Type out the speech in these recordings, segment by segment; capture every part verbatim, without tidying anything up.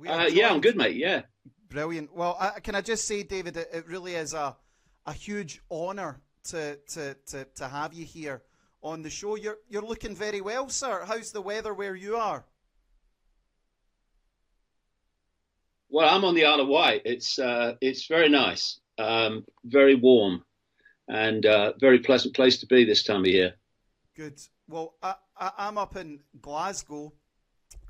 We uh, yeah, I'm good, mate. Yeah. Brilliant. Well, I, can I just say, David, it, it really is a, a huge honour to, to, to, to have you here on the show. You're, you're looking very well, sir. How's the weather where you are? Well, I'm on the Isle of Wight. It's, uh, it's very nice, um, very warm, and uh, very pleasant place to be this time of year. Good. Well, I, I, I'm up in Glasgow,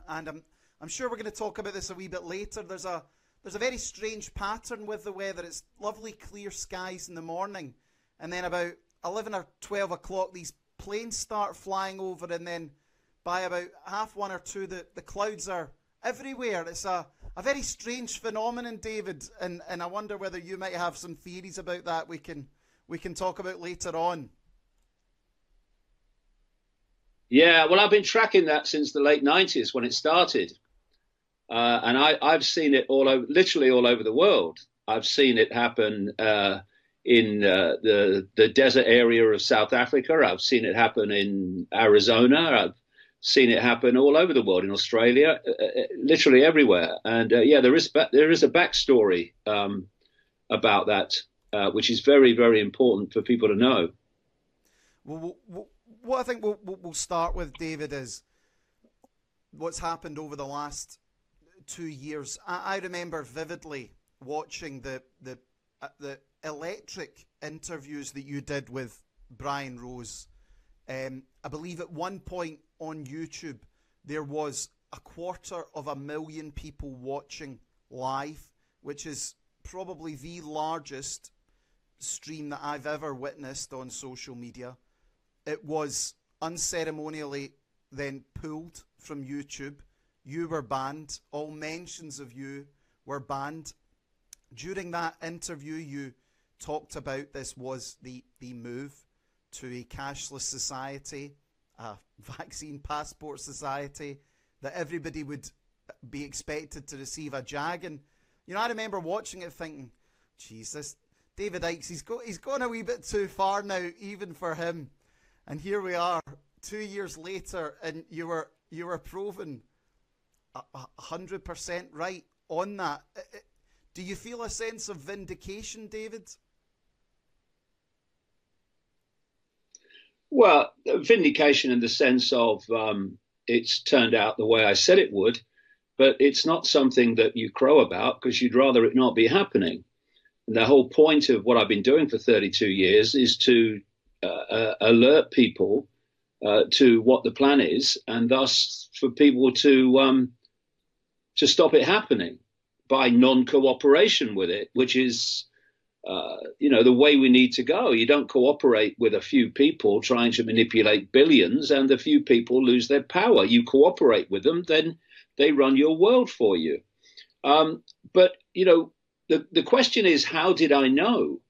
and I'm, I'm sure we're going to talk about this a wee bit later. There's a there's a very strange pattern with the weather. It's lovely clear skies in the morning, and then about eleven or twelve o'clock, these planes start flying over, and then by about half one or two, the, the clouds are everywhere. It's a, a very strange phenomenon, David, and, and I wonder whether you might have some theories about that we can we can talk about later on. Yeah, well, I've been tracking that since the late nineties when it started. Uh, and I, I've seen it all over, literally all over the world. I've seen it happen uh, in uh, the the desert area of South Africa. I've seen it happen in Arizona. I've seen it happen all over the world, in Australia, uh, literally everywhere. And uh, yeah, there is there is a backstory um, about that, uh, which is very, very important for people to know. Well, what I think we'll, we'll start with, David, is what's happened over the last two years. I, I remember vividly watching the the uh, the electric interviews that you did with Brian Rose. Um, I believe at one point on YouTube there was a quarter of a million people watching live, which is probably the largest stream that I've ever witnessed on social media. It was unceremoniously then pulled from YouTube. You were banned. All mentions of you were banned. During that interview, you talked about this was the, the move to a cashless society, a vaccine passport society, that everybody would be expected to receive a jag. And, you know, I remember watching it thinking, Jesus, David Icke, he's, go, he's gone a wee bit too far now, even for him. And here we are, two years later, and you were, you were proven one hundred percent right on that. Do you feel a sense of vindication, David? Well, vindication in the sense of um, it's turned out the way I said it would, but it's not something that you crow about because you'd rather it not be happening. And the whole point of what I've been doing for thirty-two years is to uh, uh, alert people uh, to what the plan is, and thus for people to um, to stop it happening by non-cooperation with it, which is, uh, you know, the way we need to go. You don't cooperate with a few people trying to manipulate billions, and a few people lose their power. You cooperate with them, then they run your world for you. Um, but, you know, the, the question is, how did I know?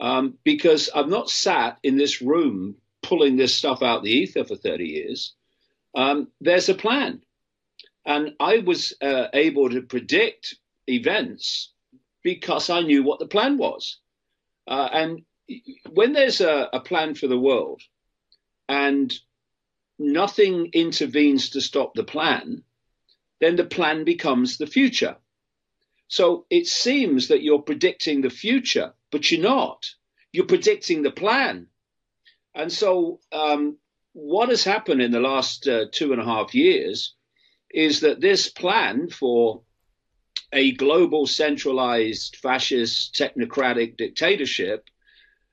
Um, because I've not sat in this room pulling this stuff out the ether for thirty years. Um, there's a plan. And I was uh, able to predict events because I knew what the plan was. Uh, and when there's a, a plan for the world and nothing intervenes to stop the plan, then the plan becomes the future. So it seems that you're predicting the future, but you're not. You're predicting the plan. And so um, what has happened in the last uh, two and a half years is that this plan for a global centralized fascist technocratic dictatorship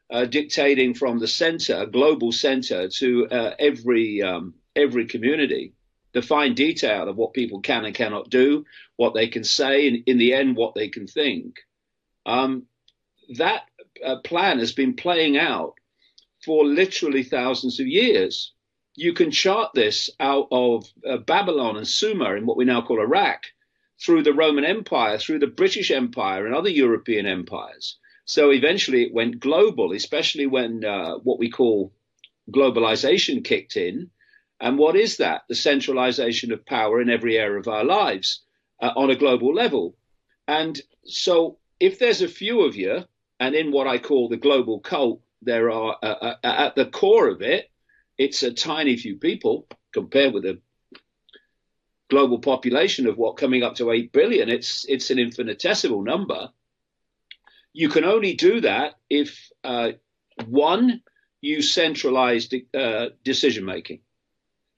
uh, dictating from the center, global center, to uh, every, um, every community, the fine detail of what people can and cannot do, what they can say, and in the end, what they can think. Um, that uh, plan has been playing out for literally thousands of years. You can chart this out of uh, Babylon and Sumer in what we now call Iraq, through the Roman Empire, through the British Empire and other European empires. So eventually it went global, especially when uh, what we call globalization kicked in. And what is that? The centralization of power in every area of our lives uh, on a global level. And so if there's a few of you, and in what I call the global cult, there are, uh, uh, at the core of it, it's a tiny few people compared with the global population of what, coming up to eight billion, it's it's an infinitesimal number. You can only do that if, uh, one, you centralize uh, decision making.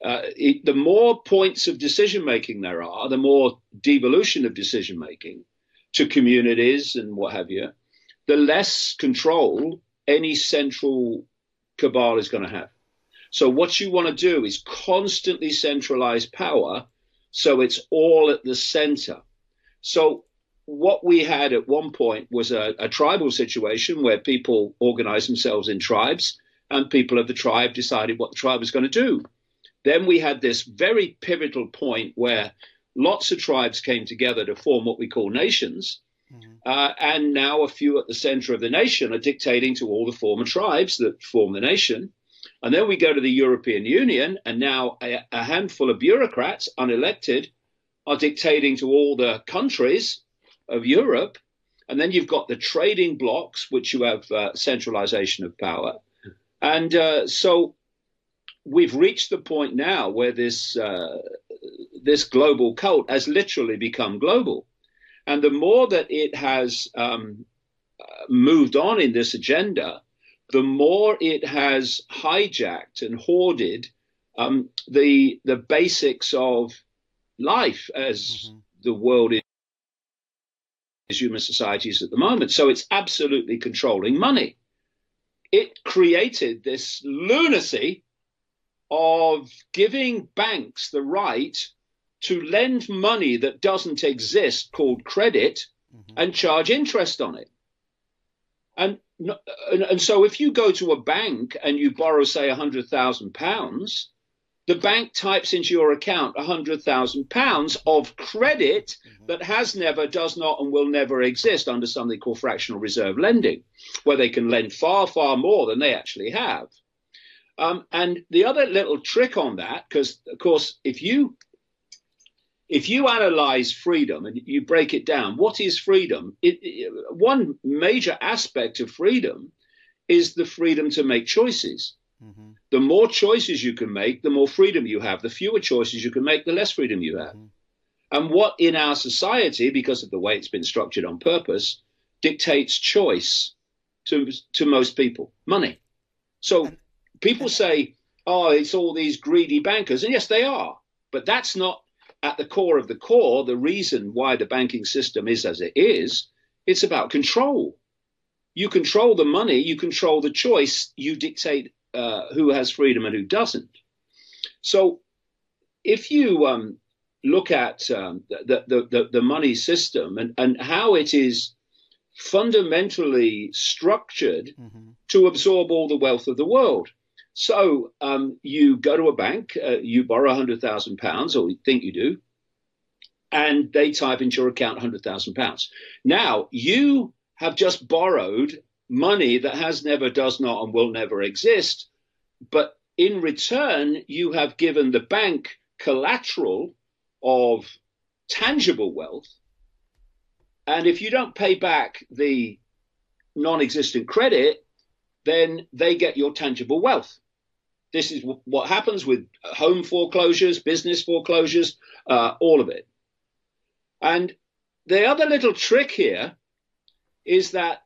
Uh, it, the more points of decision making there are, the more devolution of decision making to communities and what have you, the less control any central cabal is going to have. So what you want to do is constantly centralize power, so it's all at the center. So what we had at one point was a, a tribal situation where people organized themselves in tribes, and people of the tribe decided what the tribe was going to do. Then we had this very pivotal point where lots of tribes came together to form what we call nations. Mm-hmm. Uh, and now a few at the center of the nation are dictating to all the former tribes that form the nation. And then we go to the European Union, and now a, a handful of bureaucrats, unelected, are dictating to all the countries of Europe. And then you've got the trading blocks, which you have uh, centralization of power. And uh, so we've reached the point now where this uh, this global cult has literally become global. And the more that it has um, moved on in this agenda, the more it has hijacked and hoarded um, the the basics of life as mm-hmm. the world is, as human societies at the moment. So it's absolutely controlling money. It created this lunacy of giving banks the right to lend money that doesn't exist, called credit, mm-hmm. and charge interest on it. And And so if you go to a bank and you borrow, say, one hundred thousand pounds, the bank types into your account one hundred thousand pounds of credit mm-hmm. that has never, does not, and will never exist under something called fractional reserve lending, where they can lend far, far more than they actually have. Um, and the other little trick on that, because, of course, if you If you analyze freedom and you break it down, what is freedom? It, it, one major aspect of freedom is the freedom to make choices. Mm-hmm. The more choices you can make, the more freedom you have. The fewer choices you can make, the less freedom you have. Mm-hmm. And what in our society, because of the way it's been structured on purpose, dictates choice to, to most people? Money. So people say, oh, it's all these greedy bankers. And yes, they are. But that's not, at the core of the core, the reason why the banking system is as it is. It's about control. You control the money, you control the choice, you dictate uh, who has freedom and who doesn't. So if you um, look at um, the, the, the, the money system and, and how it is fundamentally structured mm-hmm. to absorb all the wealth of the world. So um, you go to a bank, uh, you borrow one hundred thousand pounds, or you think you do, and they type into your account one hundred thousand pounds. Now, you have just borrowed money that has never, does not, and will never exist. But in return, you have given the bank collateral of tangible wealth. And if you don't pay back the non-existent credit, then they get your tangible wealth. This is w- what happens with home foreclosures, business foreclosures, uh, all of it. And the other little trick here is that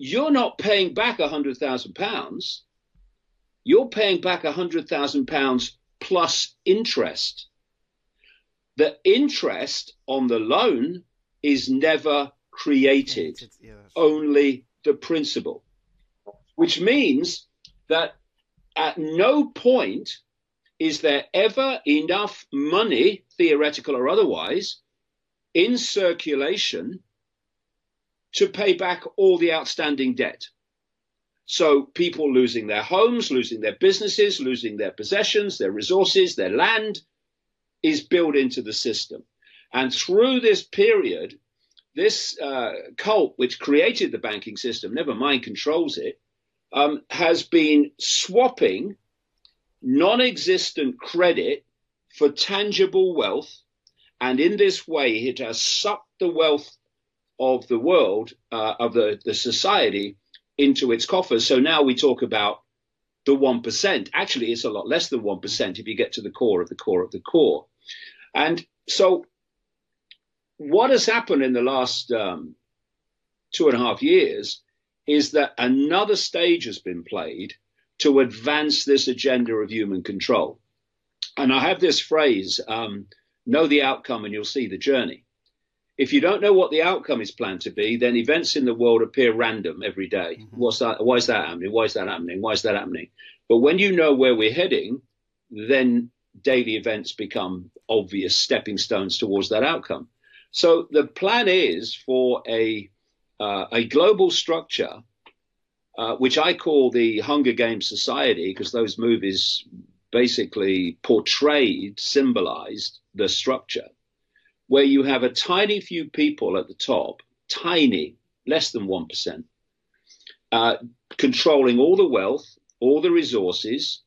you're not paying back one hundred thousand pounds. You're paying back one hundred thousand pounds plus interest. The interest on the loan is never created, yeah, only the principle, which means that at no point is there ever enough money, theoretical or otherwise, in circulation to pay back all the outstanding debt. So people losing their homes, losing their businesses, losing their possessions, their resources, their land is built into the system. And through this period, This uh, cult, which created the banking system, never mind controls it, um, has been swapping non-existent credit for tangible wealth. And in this way, it has sucked the wealth of the world, uh, of the, the society, into its coffers. So now we talk about the one percent. Actually, it's a lot less than one percent if you get to the core of the core of the core. And so what has happened in the last um, two and a half years is that another stage has been played to advance this agenda of human control. And I have this phrase, um, know the outcome and you'll see the journey. If you don't know what the outcome is planned to be, then events in the world appear random every day. Mm-hmm. What's that? Why is that happening? Why is that happening? Why is that happening? But when you know where we're heading, then daily events become obvious stepping stones towards that outcome. So the plan is for a, uh, a global structure, uh, which I call the Hunger Games Society, because those movies basically portrayed, symbolized the structure, where you have a tiny few people at the top, tiny, less than one percent, uh, controlling all the wealth, all the resources,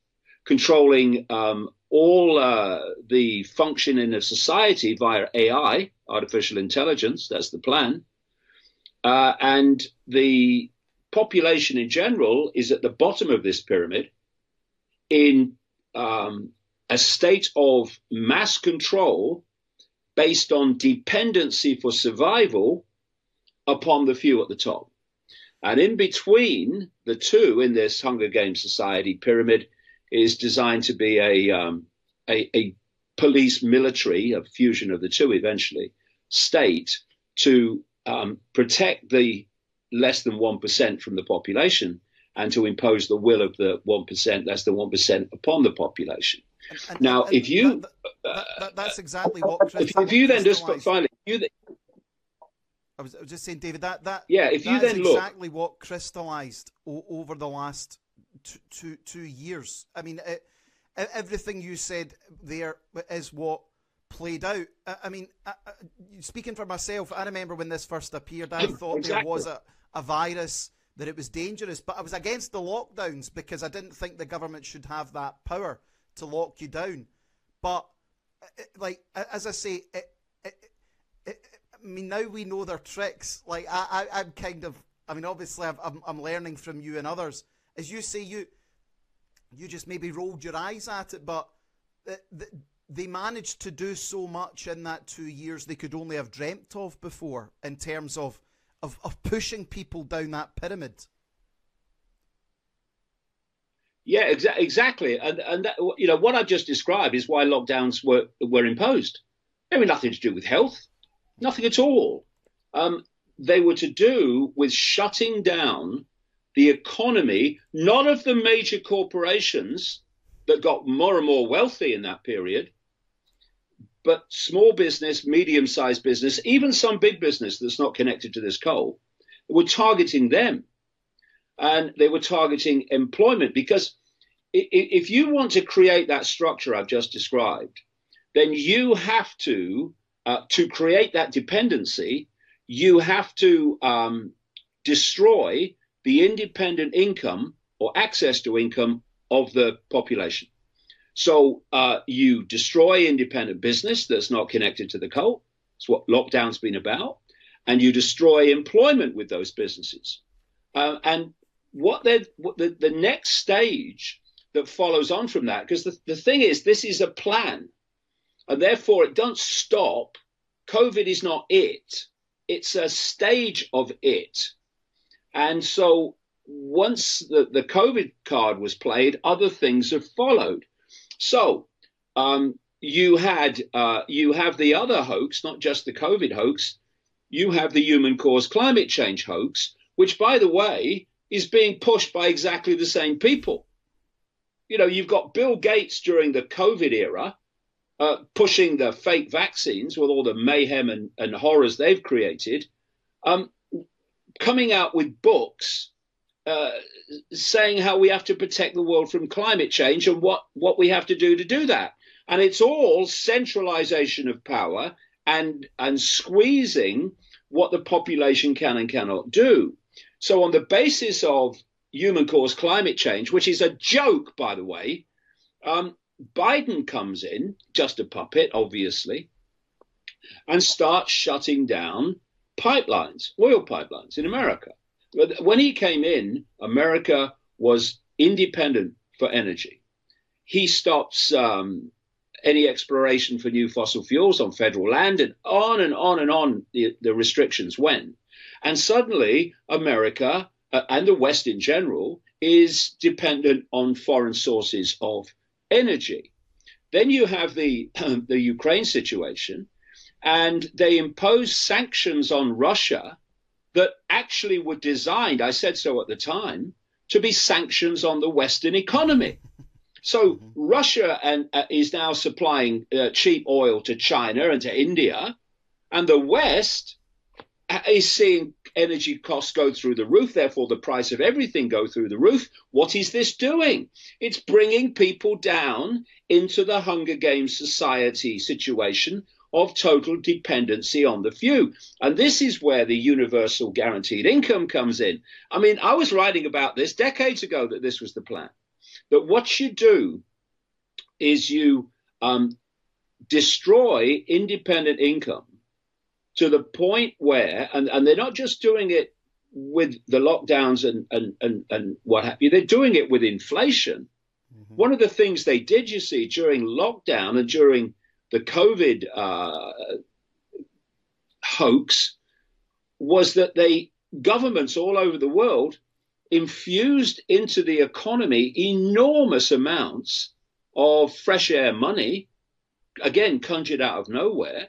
controlling um, all uh, the functioning of society via A I, artificial intelligence, that's the plan. Uh, and the population in general is at the bottom of this pyramid in um, a state of mass control based on dependency for survival upon the few at the top. And in between the two in this Hunger Games Society pyramid is designed to be a, um, a, a police military, a fusion of the two eventually, state to um, protect the less than one percent from the population and to impose the will of the one percent, less than one percent upon the population. And, and, now, and if you that, that, that, that's exactly what if, if you then just finally, you then, I was, I was just saying, David, that that yeah, if that you then look exactly what crystallized o over the last two, two, two years. I mean, it, everything you said there is what played out. I, I mean, I, I, speaking for myself, I remember when this first appeared, I thought exactly. there was a, a virus, that it was dangerous, but I was against the lockdowns because I didn't think the government should have that power to lock you down. But like, as I say, it, it, it, I mean, now we know their tricks. Like I, I, I'm kind of, I mean, obviously I've, I'm, I'm learning from you and others. As you say, you, you just maybe rolled your eyes at it, but they managed to do so much in that two years they could only have dreamt of before in terms of, of, of pushing people down that pyramid. Yeah, exa exactly. And, and that, you know, what I've just described is why lockdowns were, were imposed. They were nothing to do with health, nothing at all. Um, they were to do with shutting down the economy, not of the major corporations that got more and more wealthy in that period, but small business, medium-sized business, even some big business that's not connected to this coal, were targeting them. And they were targeting employment, because if you want to create that structure I've just described, then you have to, uh, to create that dependency, you have to um, destroy the independent income or access to income of the population. So uh, you destroy independent business that's not connected to the coal. That's what lockdown's been about. And you destroy employment with those businesses. Uh, and what, what the, the next stage that follows on from that, because the, the thing is, this is a plan. And therefore, it don't stop. COVID is not it. It's a stage of it. And so once the, the COVID card was played, other things have followed. So um, you had uh, you have the other hoax, not just the COVID hoax. You have the human caused climate change hoax, which, by the way, is being pushed by exactly the same people. You know, you've got Bill Gates during the COVID era uh, pushing the fake vaccines with all the mayhem and, and horrors they've created, um, coming out with books Uh, saying how we have to protect the world from climate change and what, what we have to do to do that. And it's all centralization of power and, and squeezing what the population can and cannot do. So on the basis of human-caused climate change, which is a joke, by the way, um, Biden comes in, just a puppet, obviously, and starts shutting down pipelines, oil pipelines in America. When he came in, America was independent for energy. He stops um, any exploration for new fossil fuels on federal land, and on and on and on the, the restrictions went. And suddenly America uh, and the West in general is dependent on foreign sources of energy. Then you have the, um, the Ukraine situation, and they impose sanctions on Russia that actually were designed, I said so at the time, to be sanctions on the Western economy. So mm-hmm. Russia and, uh, is now supplying uh, cheap oil to China and to India, and the West is seeing energy costs go through the roof, therefore the price of everything go through the roof. What is this doing? It's bringing people down into the Hunger Games society situation of total dependency on the few. And this is where the universal guaranteed income comes in. I mean, I was writing about this decades ago, that this was the plan, that what you do is you um, destroy independent income to the point where, and, and they're not just doing it with the lockdowns and, and, and, and what have you, they're doing it with inflation. Mm-hmm. One of the things they did, you see, during lockdown and during the COVID uh, hoax was that they governments all over the world infused into the economy enormous amounts of fresh air money, again, conjured out of nowhere,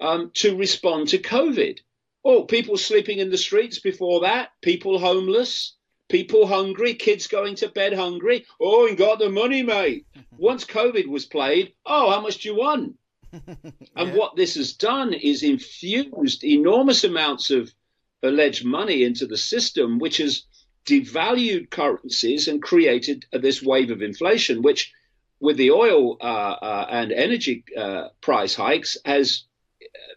um, to respond to COVID. Oh, people sleeping in the streets before that, people homeless, people hungry, kids going to bed hungry. Oh, you got the money, mate. Once COVID was played, oh, how much do you want? Yeah. And what this has done is infused enormous amounts of alleged money into the system, which has devalued currencies and created this wave of inflation, which with the oil uh, uh, and energy uh, price hikes has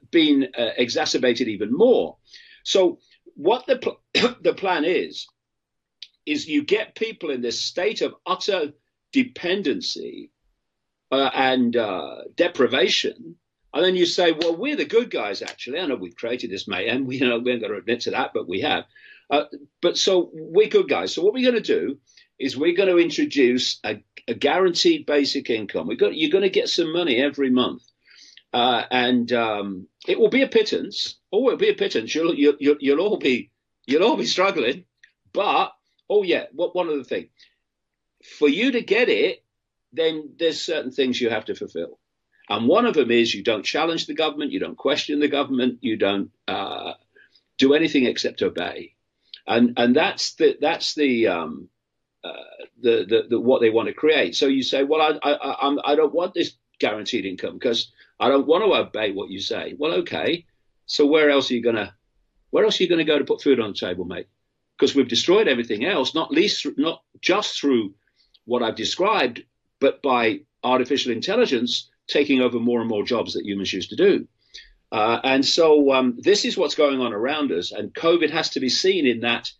been uh, exacerbated even more. So what the, pl the plan is, is you get people in this state of utter dependency uh, and uh, deprivation, and then you say, well, we're the good guys, actually. I know we've created this mayhem. We, you know, we ain't going to admit to that, but we have. Uh, but so we're good guys. So what we're going to do is we're going to introduce a, a guaranteed basic income. We've got, you're going to get some money every month. Uh, and um, it will be a pittance. Oh, it'll be a pittance. You'll, you'll, you'll, you'll, all, be, you'll all be struggling, but oh, yeah. What, one other thing. For you to get it, then there's certain things you have to fulfill. And one of them is you don't challenge the government. You don't question the government. You don't uh, do anything except obey. And and that's the that's the um, uh, the, the the what they want to create. So you say, well, I I I'm, I don't want this guaranteed income because I don't want to obey what you say. Well, okay. So where else are you gonna where else are you gonna go to put food on the table, mate? Because we've destroyed everything else, not least, not just through what I've described, but by artificial intelligence taking over more and more jobs that humans used to do. Uh, and so um, this is what's going on around us, and COVID has to be seen in that,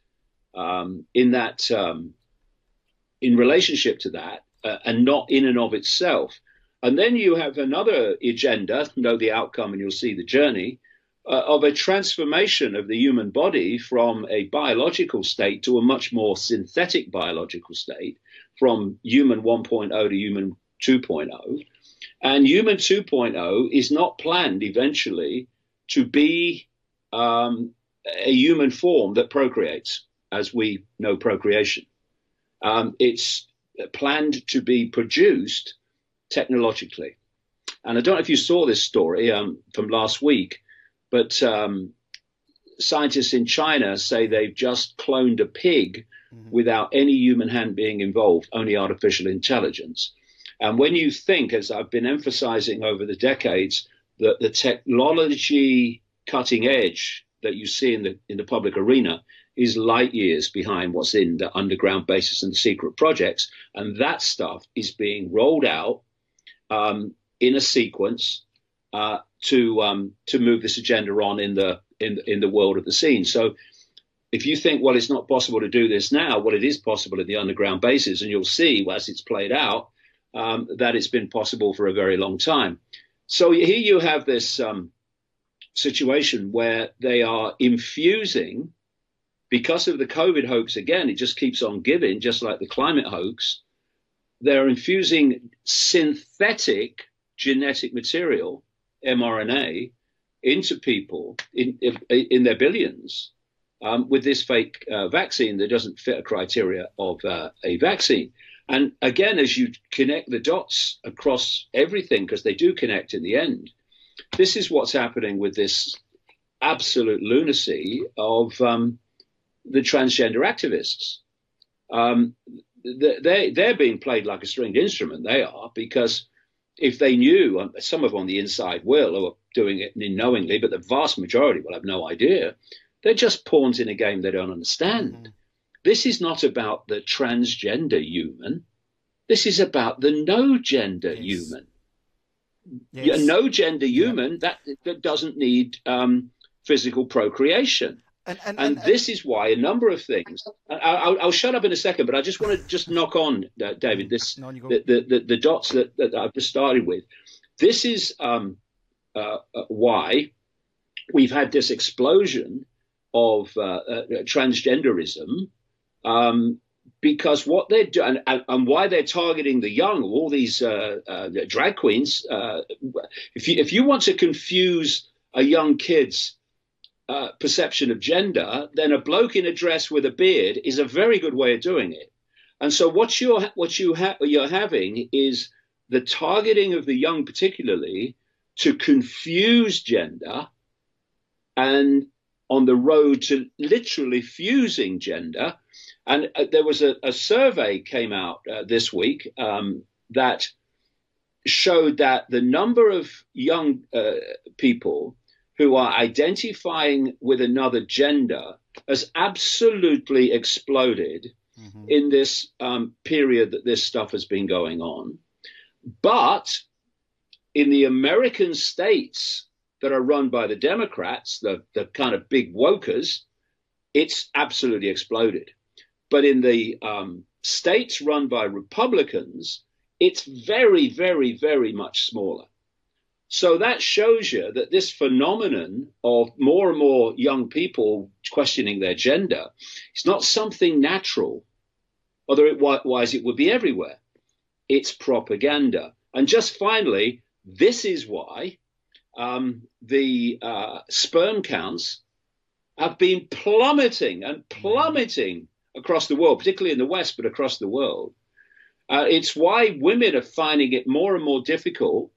um, in that, um, in relationship to that, uh, and not in and of itself. And then you have another agenda, know the outcome, and you'll see the journey. Uh, of a transformation of the human body from a biological state to a much more synthetic biological state, from human one point oh to human two point oh. And human two point oh is not planned eventually to be um, a human form that procreates, as we know procreation. Um, it's planned to be produced technologically. And I don't know if you saw this story um, from last week, but um, scientists in China say they've just cloned a pig mm-hmm. without any human hand being involved, only artificial intelligence. And when you think, as I've been emphasizing over the decades, that the technology cutting edge that you see in the, in the public arena is light years behind what's in the underground bases and secret projects. And that stuff is being rolled out um, in a sequence uh, to um, to move this agenda on in the in in the world of the scene. So if you think, well, it's not possible to do this now, well, it is possible at the underground bases, and you'll see as it's played out um, that it's been possible for a very long time. So here you have this um, situation where they are infusing, because of the COVID hoax again, it just keeps on giving, just like the climate hoax, they're infusing synthetic genetic material, M R N A, into people in, in their billions um, with this fake uh, vaccine that doesn't fit a criteria of uh, a vaccine. And again, as you connect the dots across everything, because they do connect in the end, this is what's happening with this absolute lunacy of um, the transgender activists. Um, they, they're being played like a stringed instrument, they are, because if they knew, some of them on the inside will, or are doing it knowingly, but the vast majority will have no idea. They're just pawns in a game they don't understand. Mm-hmm. This is not about the transgender human. This is about the no-gender yes. human. Yes. A no-gender human yeah. that, that doesn't need um, physical procreation. And, and, and, and this and, is why a number of things. I'll, I'll shut up in a second, but I just want to just knock on, uh, David, this no, the, the, the, the dots that, that I've just started with. This is um, uh, why we've had this explosion of uh, uh, transgenderism, um, because what they're doing and, and why they're targeting the young, all these uh, uh, drag queens. Uh, if you if you want to confuse a young kid's Uh, perception of gender, then a bloke in a dress with a beard is a very good way of doing it. And so what you're what you ha you're having is the targeting of the young, particularly to confuse gender, and on the road to literally fusing gender. And uh, there was a, a survey came out uh, this week um, that showed that the number of young uh, people who are identifying with another gender has absolutely exploded mm-hmm. in this um, period that this stuff has been going on. But in the American states that are run by the Democrats, the, the kind of big wokers, it's absolutely exploded. But in the um, states run by Republicans, it's very, very, very much smaller. So that shows you that this phenomenon of more and more young people questioning their gender is not something natural, otherwise it would be everywhere. It's propaganda. And just finally, this is why um, the uh, sperm counts have been plummeting and plummeting across the world, particularly in the West, but across the world. Uh, it's why women are finding it more and more difficult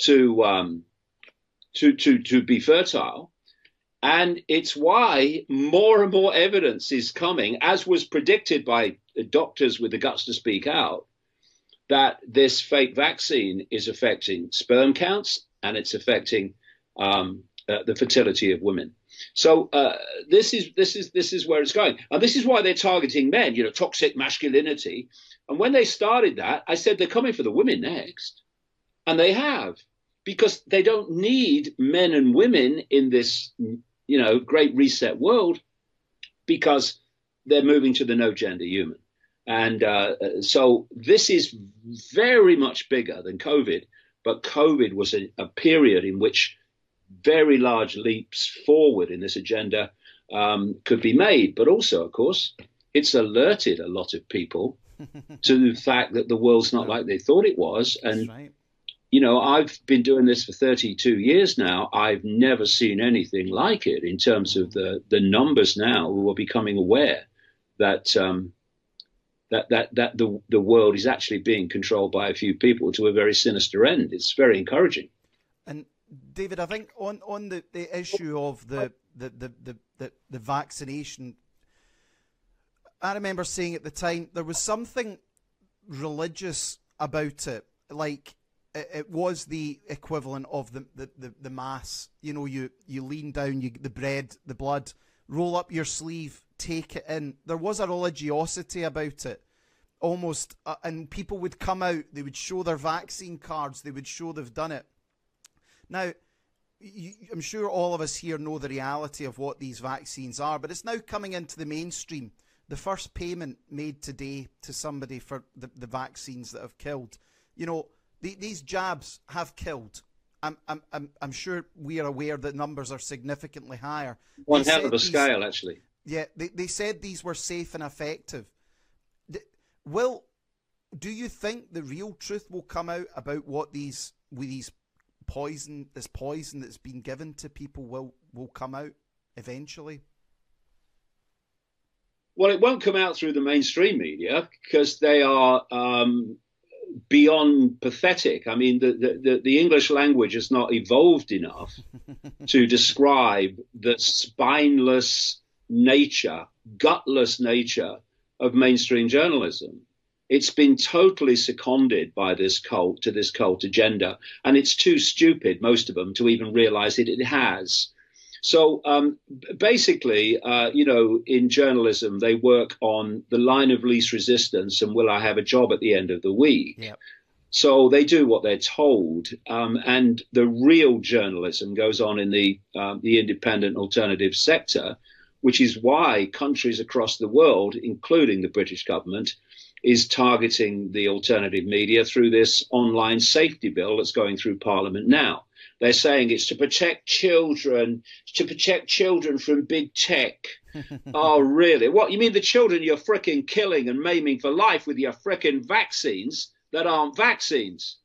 to um, to to to be fertile, and it's why more and more evidence is coming, as was predicted by doctors with the guts to speak out, that this fake vaccine is affecting sperm counts and it's affecting um, uh, the fertility of women. So uh, this is this is this is where it's going, and this is why they're targeting men. You know, toxic masculinity. And when they started that, I said they're coming for the women next. And they have, because they don't need men and women in this, you know, great reset world, because they're moving to the no gender human. And uh, so this is very much bigger than COVID. But COVID was a, a period in which very large leaps forward in this agenda um, could be made. But also, of course, it's alerted a lot of people to the fact that the world's not like they thought it was. And right. You know, I've been doing this for thirty-two years now. I've never seen anything like it in terms of the, the numbers now who are becoming aware that um, that that that the the world is actually being controlled by a few people to a very sinister end. It's very encouraging. And David, I think on on the, the issue of the the the the, the, the vaccination, I remember seeing at the time there was something religious about it, like. It was the equivalent of the, the, the, the mass. You know, you, you lean down, you the bread, the blood, roll up your sleeve, take it in. There was a religiosity about it, almost. Uh, and people would come out, they would show their vaccine cards, they would show they've done it. Now, you, I'm sure all of us here know the reality of what these vaccines are, but it's now coming into the mainstream. The first payment made today to somebody for the, the vaccines that have killed, you know, these jabs have killed. I'm, I'm, I'm, I'm sure we are aware that numbers are significantly higher. One hell of a scale, actually. Yeah, they, they said these were safe and effective. Will do you think the real truth will come out about what these with these poison, this poison that's been given to people will will come out eventually? Well, it won't come out through the mainstream media because they are um, beyond pathetic. I mean, the, the, the English language has not evolved enough to describe the spineless nature, gutless nature of mainstream journalism. It's been totally seconded by this cult to this cult agenda, and it's too stupid, most of them, to even realize that it has. So um, basically, uh, you know, in journalism, they work on the line of least resistance and will I have a job at the end of the week? Yep. So they do what they're told. Um, and the real journalism goes on in the, um, the independent alternative sector, which is why countries across the world, including the British government, is targeting the alternative media through this online safety bill that's going through Parliament now. They're saying it's to protect children, to protect children from big tech. Oh, really? What, you mean the children you're fricking killing and maiming for life with your fricking vaccines that aren't vaccines?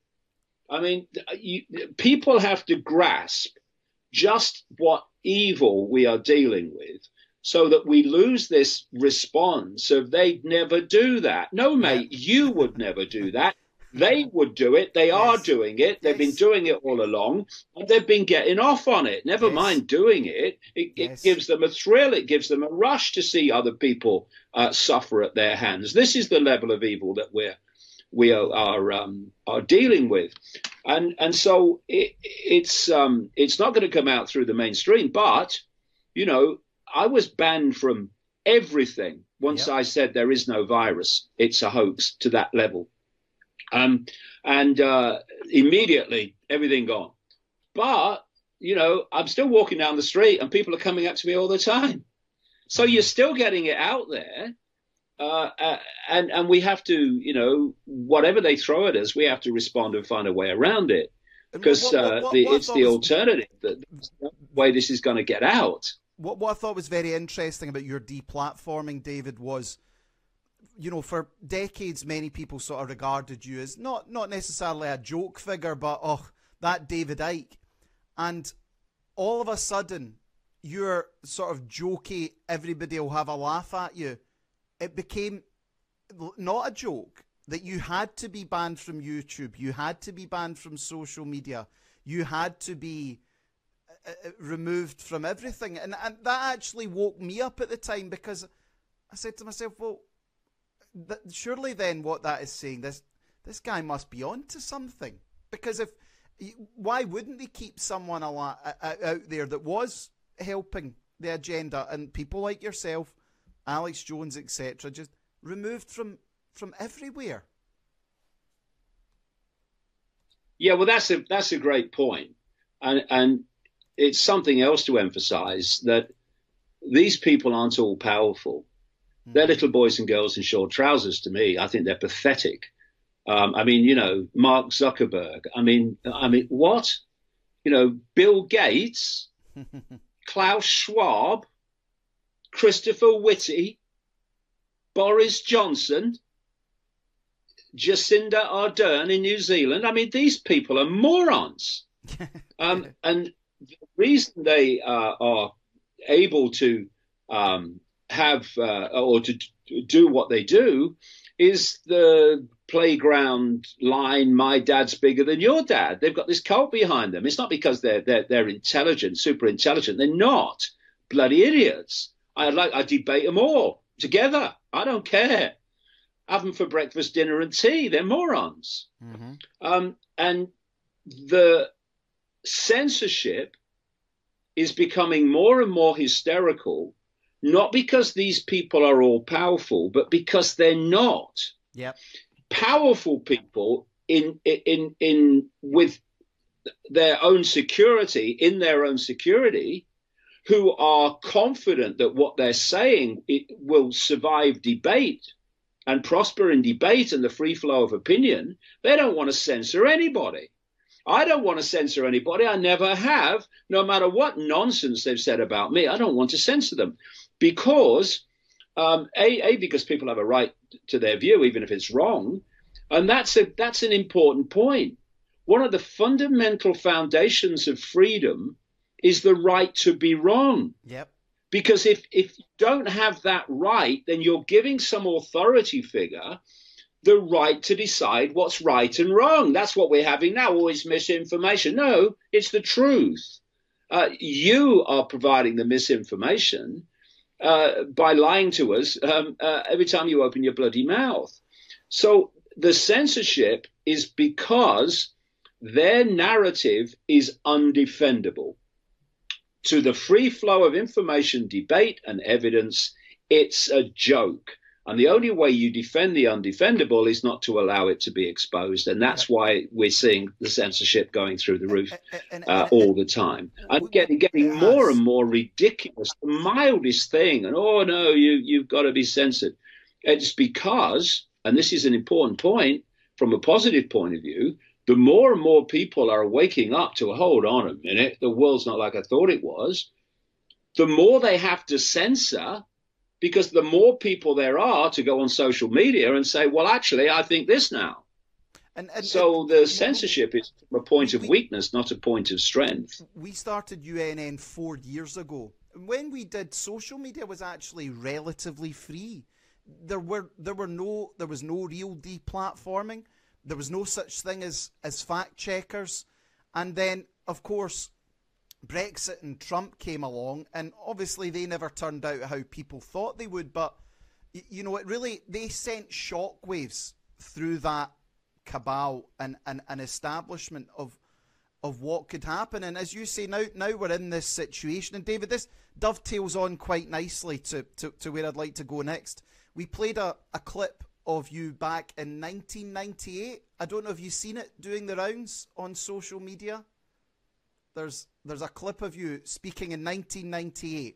I mean, you, people have to grasp just what evil we are dealing with, so that we lose this response of they'd never do that. No, mate, you would never do that. They would do it. They yes. are doing it. They've yes. been doing it all along, and they've been getting off on it. Never yes. mind doing it. It, yes. it gives them a thrill. It gives them a rush to see other people uh, suffer at their hands. This is the level of evil that we're we are are, um, are dealing with, and and so it, it's um, it's not going to come out through the mainstream. But you know, I was banned from everything once yep. I said there is no virus. It's a hoax to that level. Um, and uh, immediately everything gone. But, you know, I'm still walking down the street and people are coming up to me all the time. So you're still getting it out there. Uh, uh, and, and we have to, you know, whatever they throw at us, we have to respond and find a way around it. Because uh, it's the alternative, the way this is going to get out. What, what I thought was very interesting about your deplatforming, David, was, you know, for decades, many people sort of regarded you as not, not necessarily a joke figure, but, oh, that David Icke. And all of a sudden, you're sort of jokey, everybody will have a laugh at you. It became not a joke that you had to be banned from YouTube. You had to be banned from social media. You had to be uh, removed from everything. And, and that actually woke me up at the time, because I said to myself, well, that surely then what that is saying, this this guy must be on to something, because if why wouldn't they keep someone alive, out there that was helping the agenda, and people like yourself, Alex Jones, etc., just removed from from everywhere? Yeah, well, that's a that's a great point, and and it's something else to emphasize that these people aren't all powerful. They're little boys and girls in short trousers to me. I think they're pathetic. Um, I mean, you know, Mark Zuckerberg. I mean, I mean, what? You know, Bill Gates, Klaus Schwab, Christopher Whitty, Boris Johnson, Jacinda Ardern in New Zealand. I mean, these people are morons. um, and the reason they uh, are able to um, have uh, or to do what they do is the playground line, my dad's bigger than your dad. They've got this cult behind them. It's not because they're they're, they're intelligent, super intelligent. They're not bloody idiots. I like I debate them all together. I don't care. Have them for breakfast, dinner and tea. They're morons. Mm-hmm. Um, and the censorship is becoming more and more hysterical. Not because these people are all powerful, but because they're not. Yep. Powerful people in in in with their own security, in their own security, who are confident that what they're saying it will survive debate and prosper in debate and the free flow of opinion. They don't want to censor anybody. I don't want to censor anybody. I never have. No matter what nonsense they've said about me, I don't want to censor them. Because, um, A, A, because people have a right to their view, even if it's wrong, And that's a, that's an important point. One of the fundamental foundations of freedom is the right to be wrong. Yep. Because if, if you don't have that right, then you're giving some authority figure the right to decide what's right and wrong. That's what we're having now, always misinformation. No, it's the truth. Uh, you are providing the misinformation uh, by lying to us um, uh, every time you open your bloody mouth. So the censorship is because their narrative is undefendable. To the free flow of information, debate and evidence, it's a joke. And the only way you defend the undefendable is not to allow it to be exposed. And that's why we're seeing the censorship going through the roof uh, all the time. And getting, getting more and more ridiculous, the mildest thing. And, oh, no, you, you've got to be censored. It's because, and this is an important point from a positive point of view, the more and more people are waking up to, hold on a minute, the world's not like I thought it was, the more they have to censor, because the more people there are to go on social media and say, well, actually, I think this now. And, and so the censorship is a point of weakness, not a point of strength. We started U N N four years ago. When we did, social media was actually relatively free. There were there were no there was no real deplatforming. There was no such thing as as fact checkers. And then, of course, Brexit and Trump came along, and obviously they never turned out how people thought they would, but you know, it really, they sent shockwaves through that cabal and an and establishment of of what could happen. And as you say, now now we're in this situation. And David, this dovetails on quite nicely to, to, to where I'd like to go next. We played a, a clip of you back in nineteen ninety-eight. I don't know if you've seen it doing the rounds on social media. There's there's a clip of you speaking in nineteen ninety-eight,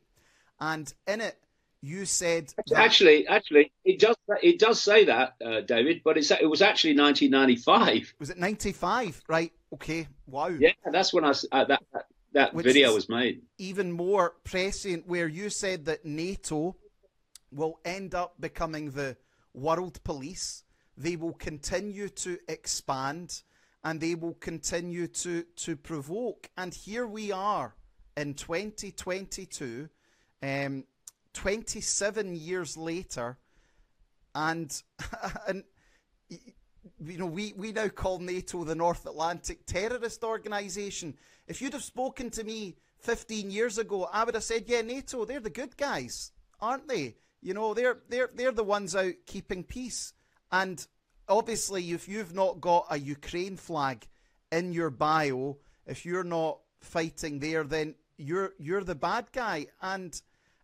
and in it you said that... actually actually it does it does say that, uh, David, but it's it was actually nineteen ninety-five. Was it ninety-five? Right. Okay. Wow. Yeah, that's when I uh, that that, that video was made. Even more prescient, where you said that NATO will end up becoming the world police. They will continue to expand, and they will continue to, to provoke. And here we are in twenty twenty-two, um, twenty-seven years later, and, and you know, we, we now call NATO the North Atlantic Terrorist Organization. If you'd have spoken to me fifteen years ago, I would have said, yeah, NATO, they're the good guys, aren't they? You know, they're, they're, they're the ones out keeping peace. And obviously, if you've not got a Ukraine flag in your bio, if you're not fighting there, then you're you're the bad guy. And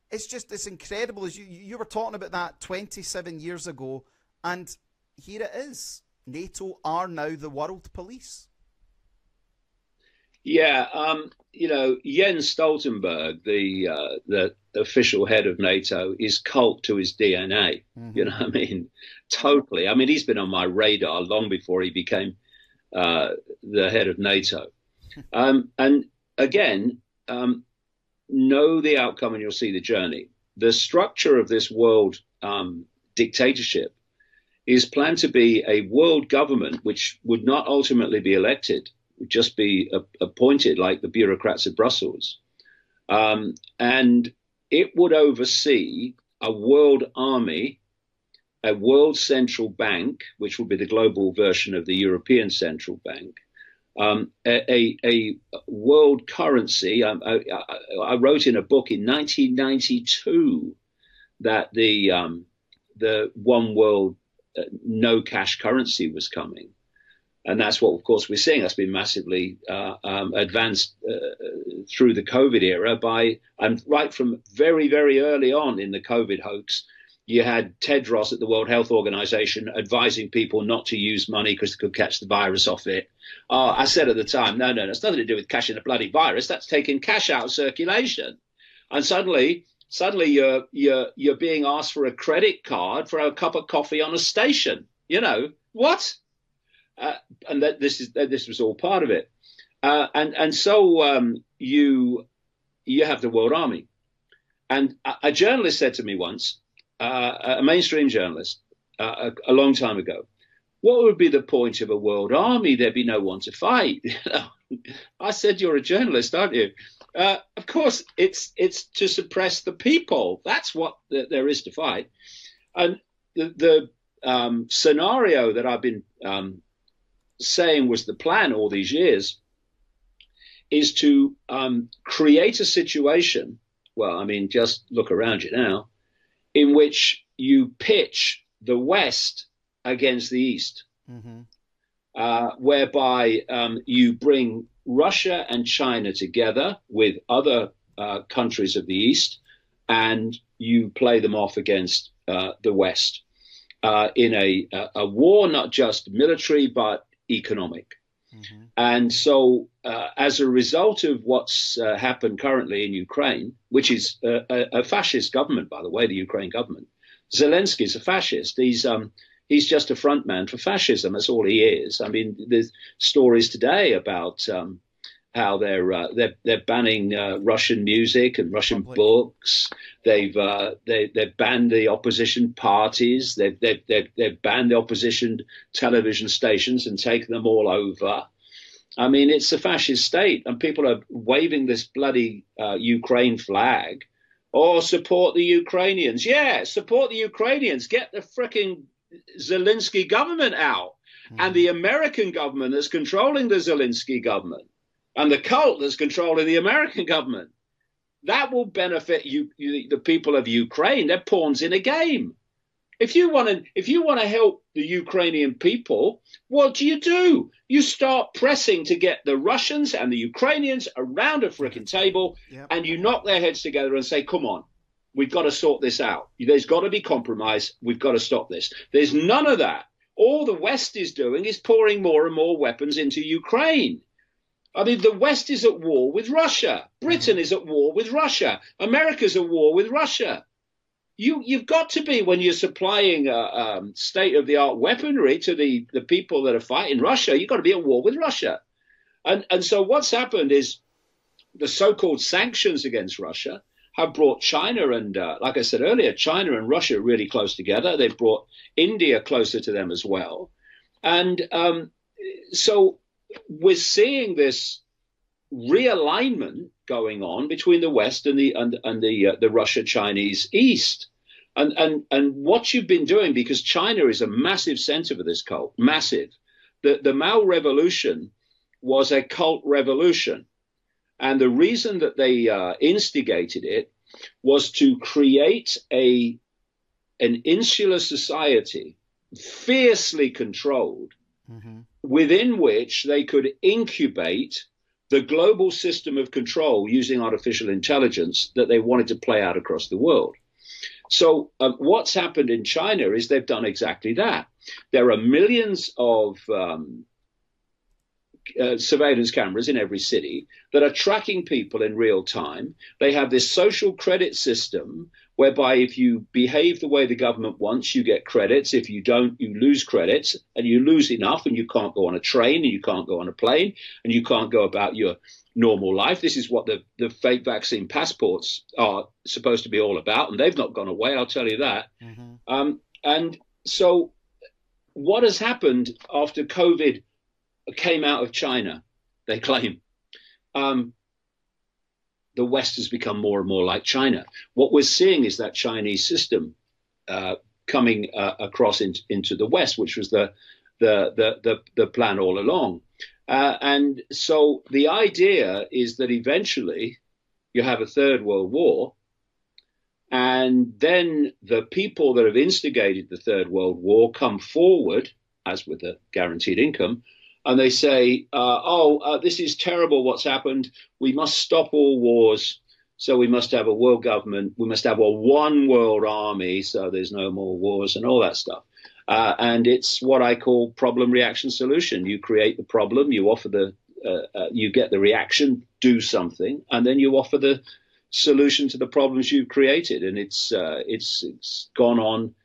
it's just, it's incredible. As you, you were talking about that twenty-seven years ago, and here it is. NATO are now the world police. Yeah, um, you know, Jens Stoltenberg, the uh, the official head of NATO, is cult to his D N A. Mm-hmm. You know what I mean? Totally. I mean, he's been on my radar long before he became uh, the head of NATO. Um, and again, um, know the outcome and you'll see the journey. The structure of this world um, dictatorship is planned to be a world government which would not ultimately be elected, would just be uh, appointed like the bureaucrats of Brussels. Um, and it would oversee a world army, a world central bank, which will be the global version of the European Central Bank, um, a, a, a world currency. Um, I, I wrote in a book in nineteen ninety-two that the, um, the one world uh, no cash currency was coming. And that's what, of course, we're seeing. That's been massively uh, um, advanced uh, through the COVID era by, and right from very, very early on in the COVID hoax, you had Ted Ross at the World Health Organization advising people not to use money because they could catch the virus off it. Uh, I said at the time, no, no, that's nothing to do with catching a bloody virus. That's taking cash out of circulation. And suddenly, suddenly you're, you're, you're being asked for a credit card for a cup of coffee on a station. You know, what? Uh, and that this is that this was all part of it, uh, and and so um, you you have the world army, and a, a journalist said to me once, uh, a mainstream journalist, uh, a, a long time ago, What would be the point of a world army? There'd be no one to fight. I said, you're a journalist, aren't you? Uh, of course, it's it's to suppress the people. That's what th- there is to fight. And the, the um, scenario that I've been um, saying was the plan all these years is to um, create a situation. Well, I mean, just look around you now, in which you pitch the West against the East, mm-hmm. uh, whereby um, you bring Russia and China together with other uh, countries of the East, and you play them off against uh, the West uh, in a, a war, not just military, but economic. Mm-hmm. And so uh, as a result of what's uh, happened currently in Ukraine, which is a, a, a fascist government, by the way, the Ukraine government, Zelensky is a fascist. He's um, he's just a front man for fascism. That's all he is. I mean, there's stories today about um, how they're, uh, they're they're banning uh, Russian music and Russian Probably. books. They've uh, they they've banned the opposition parties. They've they've they've, they've banned the opposition television stations and taken them all over. I mean, it's a fascist state, and people are waving this bloody uh, Ukraine flag. Or oh, support the Ukrainians. Yeah, support the Ukrainians. Get the fricking Zelensky government out, mm-hmm. and the American government that's controlling the Zelensky government, and the cult that's controlling the American government. That will benefit you, you the people of Ukraine. They're pawns in a game. If you want to, if you want to help the Ukrainian people, what do you do? You start pressing to get the Russians and the Ukrainians around a frickin' table, yep. and you knock their heads together and say, come on, we've got to sort this out. There's got to be compromise. We've got to stop this. There's none of that. All the West is doing is pouring more and more weapons into Ukraine. I mean, the West is at war with Russia. Britain is at war with Russia. America's at war with Russia. You, you've got to be, when you're supplying uh, um, state-of-the-art weaponry to the, the people that are fighting Russia, you've got to be at war with Russia. And, and so what's happened is the so-called sanctions against Russia have brought China and, uh, like I said earlier, China and Russia really close together. They've brought India closer to them as well. And um, so we're seeing this realignment going on between the West and the and, and the uh, the Russia-Chinese East, and and and what you've been doing, because China is a massive center for this cult, massive. The the Mao revolution was a cult revolution, and the reason that they uh, instigated it was to create a an insular society, fiercely controlled, mm-hmm. within which they could incubate the global system of control using artificial intelligence that they wanted to play out across the world. So uh, what's happened in China is they've done exactly that. There are millions of um, uh, surveillance cameras in every city that are tracking people in real time. They have this social credit system whereby if you behave the way the government wants, you get credits. If you don't, you lose credits, and you lose enough, and you can't go on a train, and you can't go on a plane, and you can't go about your normal life. This is what the, the fake vaccine passports are supposed to be all about, and they've not gone away, I'll tell you that. Mm-hmm. Um, and so what has happened after COVID came out of China, they claim, um, the West has become more and more like China. What we're seeing is that Chinese system uh, coming uh, across in, into the West, which was the the the the, the plan all along. Uh, and so the idea is that eventually you have a third world war, and then the people that have instigated the third world war come forward, as with the guaranteed income, and they say, uh, oh, uh, this is terrible what's happened. We must stop all wars. So we must have a world government. We must have a one world army. So there's no more wars and all that stuff. Uh, and it's what I call problem reaction solution. You create the problem, you offer the, uh, uh, you get the reaction, do something, and then you offer the solution to the problems you've created. And it's uh, it's it's gone on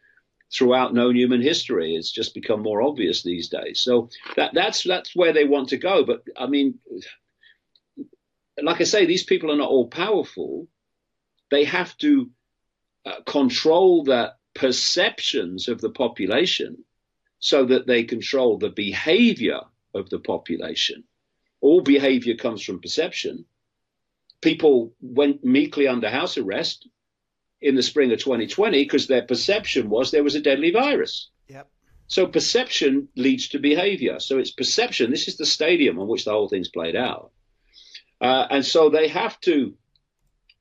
throughout known human history. It's just become more obvious these days. So that, that's that's where they want to go. But I mean, like I say, these people are not all powerful. They have to uh, control the perceptions of the population so that they control the behavior of the population. All behavior comes from perception. People went meekly under house arrest in the spring of twenty twenty because their perception was there was a deadly virus. Yep. So perception leads to behavior. So it's perception. This is the stadium on which the whole thing's played out. Uh, and so they have to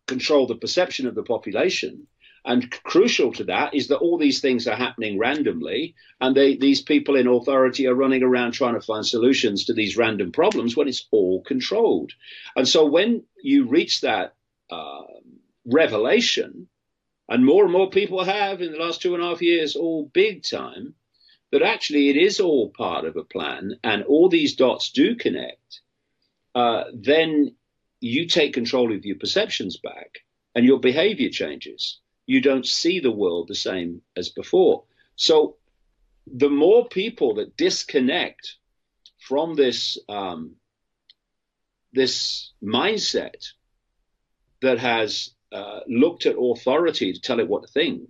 control the perception of the population. And crucial to that is that all these things are happening randomly, and they, these people in authority are running around trying to find solutions to these random problems when it's all controlled. And so when you reach that uh, revelation, and more and more people have in the last two and a half years, all big time, that actually it is all part of a plan and all these dots do connect, uh, then you take control of your perceptions back and your behavior changes. You don't see the world the same as before. So the more people that disconnect from this, um, this mindset that has uh, looked at authority to tell it what to think,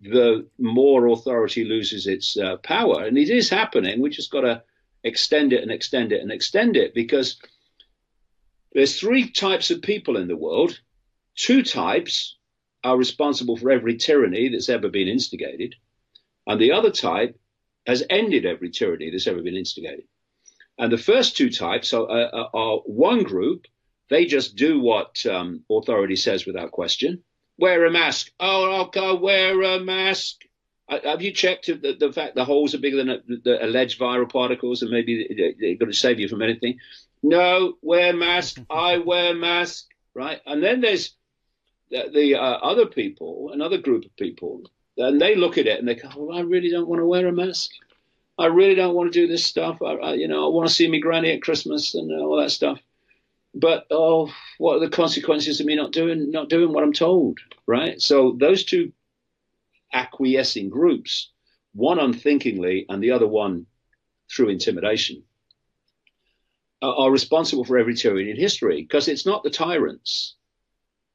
the more authority loses its uh, power. And it is happening. We just got to extend it and extend it and extend it, because there's three types of people in the world. Two types are responsible for every tyranny that's ever been instigated. And the other type has ended every tyranny that's ever been instigated. And the first two types are, are, are one group. They just do what um, authority says without question. Wear a mask. Oh, I'll go wear a mask. Have you checked the, the fact the holes are bigger than the, the alleged viral particles and maybe they're going to save you from anything? No, wear mask. I wear mask. Right. And then there's the, the uh, other people, another group of people, and they look at it and they go, well, I really don't want to wear a mask. I really don't want to do this stuff. I, I, you know, I want to see my granny at Christmas and all that stuff. But, oh, what are the consequences of me not doing not doing what I'm told, right? So those two acquiescing groups, one unthinkingly and the other one through intimidation, are, are responsible for every tyranny in history, because it's not the tyrants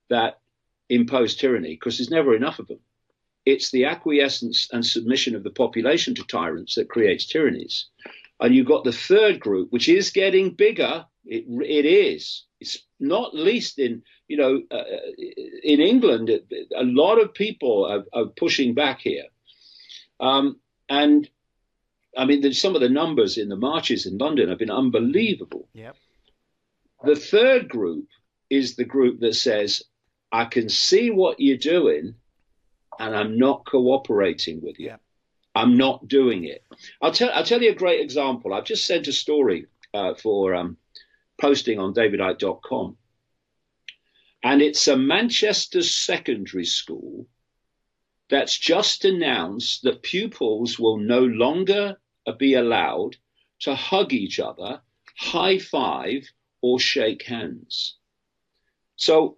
that impose tyranny, because there's never enough of them. It's the acquiescence and submission of the population to tyrants that creates tyrannies. And you've got the third group, which is getting bigger. It, it is. It's not least in, you know, uh, in England, a lot of people are, are pushing back here. Um, and, I mean, there's some of the numbers in the marches in London have been unbelievable. Yep. The third group is the group that says, I can see what you're doing and I'm not cooperating with you. Yep. I'm not doing it. I'll tell, I'll tell you a great example. I've just sent a story uh, for um, posting on David Icke dot com. And it's a Manchester secondary school that's just announced that pupils will no longer be allowed to hug each other, high-five, or shake hands. So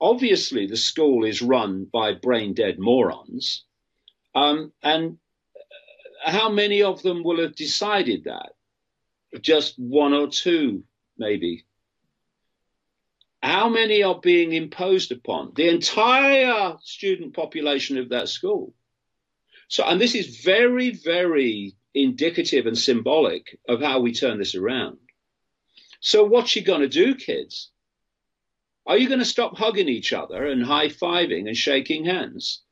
obviously the school is run by brain-dead morons, um, and how many of them will have decided that? Just one or two, maybe. How many are being imposed upon? The entire student population of that school. So, and this is very, very indicative and symbolic of how we turn this around. So what you going to do, kids? Are you going to stop hugging each other and high-fiving and shaking hands?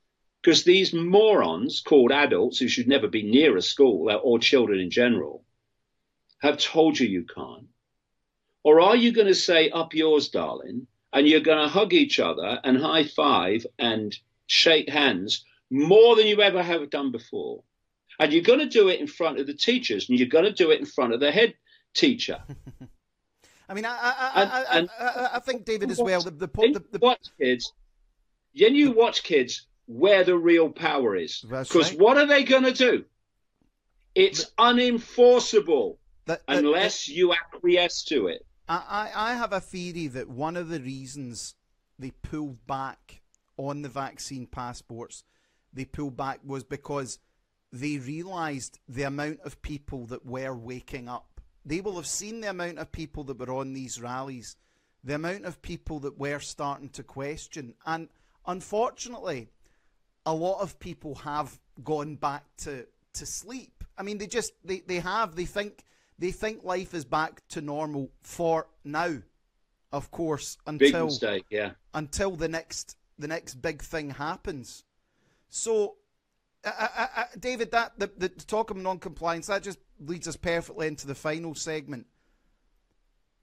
Because these morons called adults, who should never be near a school or children in general, have told you you can't. Or are you going to say, up yours, darling, and you're going to hug each other and high five and shake hands more than you ever have done before? And you're going to do it in front of the teachers, and you're going to do it in front of the head teacher. I mean, I, I, and, I, and I, I think, David, as well, the, the, the, the... Watch, kids. Then you watch, kids, where the real power is. Because right. What are they going to do? It's but, unenforceable that, that, unless that, you acquiesce to it. I, I have a theory that one of the reasons they pulled back on the vaccine passports, they pulled back was because they realised the amount of people that were waking up. They will have seen the amount of people that were on these rallies, the amount of people that were starting to question. And unfortunately, a lot of people have gone back to, to sleep. I mean, they just, they, they have, they think, they think life is back to normal for now, of course, until, big mistake, yeah. until the next, the next big thing happens. So, I, I, I, David, that, the, the talk of non-compliance, that just leads us perfectly into the final segment.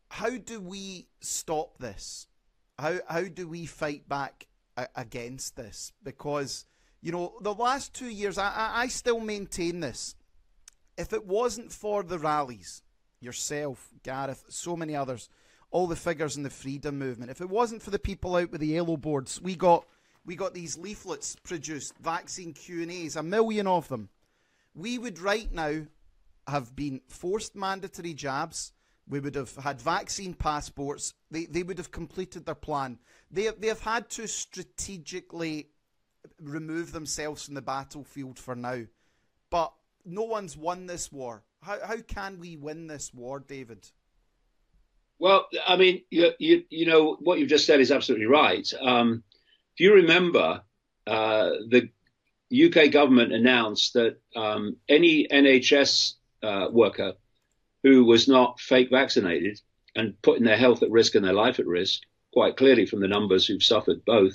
How do we stop this? How, how do we fight back a, against this? Because, you know, the last two years, I, I, I still maintain this. If it wasn't for the rallies, yourself, Gareth, so many others, all the figures in the freedom movement, if it wasn't for the people out with the yellow boards, we got we got these leaflets produced, vaccine Q and A's, a million of them. We would right now have been forced mandatory jabs. We would have had vaccine passports. They, they would have completed their plan. They, they have had to strategically remove themselves from the battlefield for now. But no one's won this war. How, how can we win this war, David? Well, I mean, you, you, you know, what you've just said is absolutely right. Um, if you remember, uh, the U K government announced that um, any N H S uh, worker who was not fake vaccinated and putting their health at risk and their life at risk, quite clearly from the numbers who've suffered both,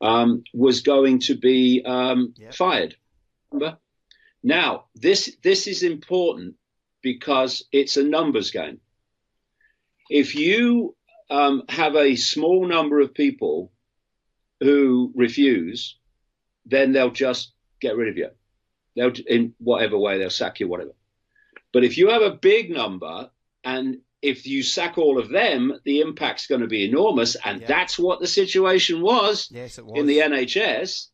um, was going to be um, yep. fired. Remember? Now, this this is important because it's a numbers game. If you um, have a small number of people who refuse, then they'll just get rid of you. They'll, in whatever way, they'll sack you, whatever. But if you have a big number and if you sack all of them, the impact's going to be enormous. And yeah. that's what the situation was, yes, it was in the N H S.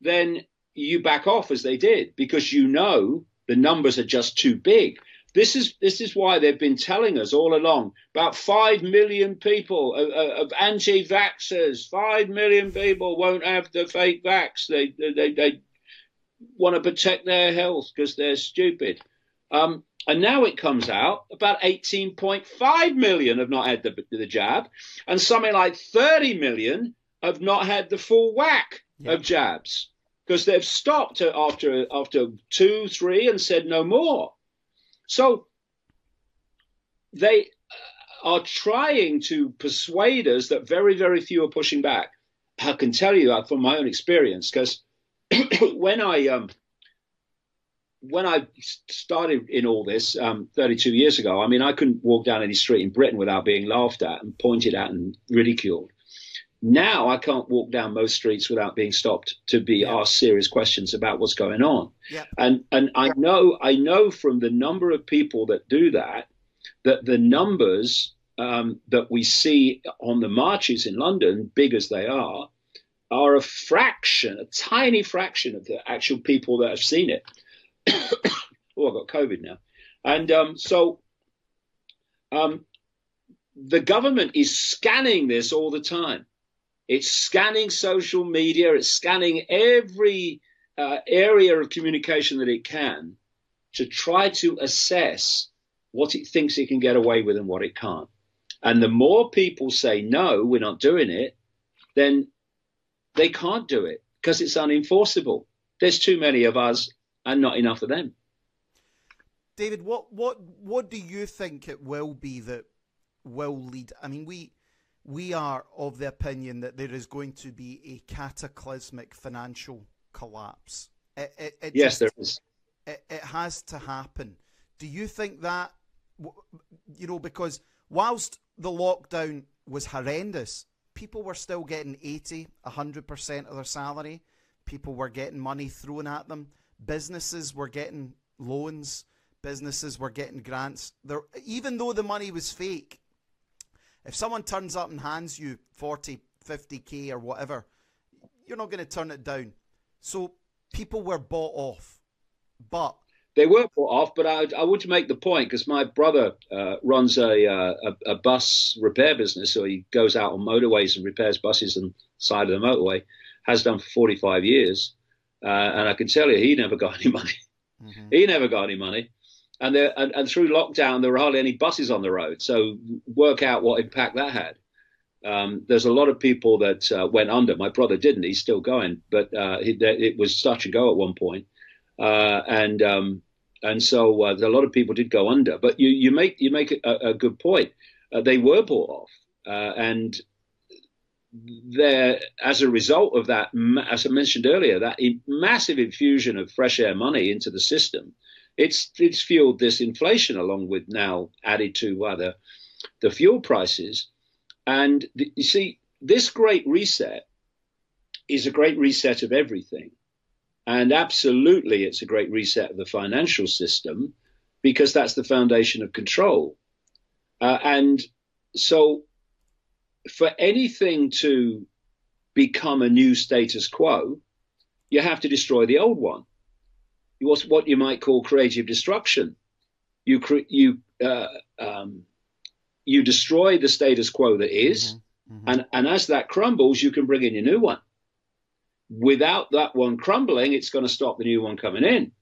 Then you back off as they did because you know the numbers are just too big. This is this is why they've been telling us all along about five million people of, of anti-vaxxers. five million people won't have the fake vax. They, they, they want to protect their health because they're stupid. Um, and now it comes out about eighteen point five million have not had the, the jab and something like thirty million have not had the full whack yeah. of jabs because they've stopped after, after two, three and said no more. So they are trying to persuade us that very, very few are pushing back. I can tell you that from my own experience because when I um, – when I started in all this um, thirty-two years ago, I mean, I couldn't walk down any street in Britain without being laughed at and pointed at and ridiculed. Now I can't walk down most streets without being stopped to be yeah. asked serious questions about what's going on. Yeah. And and I know I know from the number of people that do that, that the numbers um, that we see on the marches in London, big as they are, are a fraction, a tiny fraction of the actual people that have seen it. Oh, I've got COVID now. And um, so um, the government is scanning this all the time. It's scanning social media. It's scanning every uh, area of communication that it can to try to assess what it thinks it can get away with and what it can't. And the more people say, no, we're not doing it, then they can't do it because it's unenforceable. There's too many of us and not enough of them. David, what what what do you think it will be that will lead? I mean, we we are of the opinion that there is going to be a cataclysmic financial collapse. It, it, it yes, just, there is. It, it has to happen. Do you think that, you know, because whilst the lockdown was horrendous, people were still getting eighty, one hundred percent of their salary. People were getting money thrown at them. Businesses were getting loans, businesses were getting grants. There, even though the money was fake, if someone turns up and hands you forty, fifty K or whatever, you're not going to turn it down. So people were bought off. But they were bought off, but I, I would make the point because my brother uh, runs a, uh, a, a bus repair business. So he goes out on motorways and repairs buses on the side of the motorway, has done for forty-five years. Uh, and I can tell you, he never got any money. Mm-hmm. He never got any money. And, there, and, and through lockdown, there were hardly any buses on the road. So work out what impact that had. Um, there's a lot of people that uh, went under. My brother didn't. He's still going. But uh, he, it was such a go at one point. Uh, and um, And so uh, a lot of people did go under. But you, you make you make a, a good point. Uh, they were bought off, uh, and there, as a result of that, as I mentioned earlier, that massive infusion of fresh air money into the system, it's it's fueled this inflation, along with now added to other the fuel prices. And the, you see, this Great Reset is a great reset of everything. And absolutely, it's a great reset of the financial system, because that's the foundation of control. Uh, and so for anything to become a new status quo, you have to destroy the old one. What's what you might call creative destruction. You cre you uh, um, you destroy the status quo that is, mm-hmm. Mm-hmm. and and as that crumbles, you can bring in a new one. Without that one crumbling, it's going to stop the new one coming in.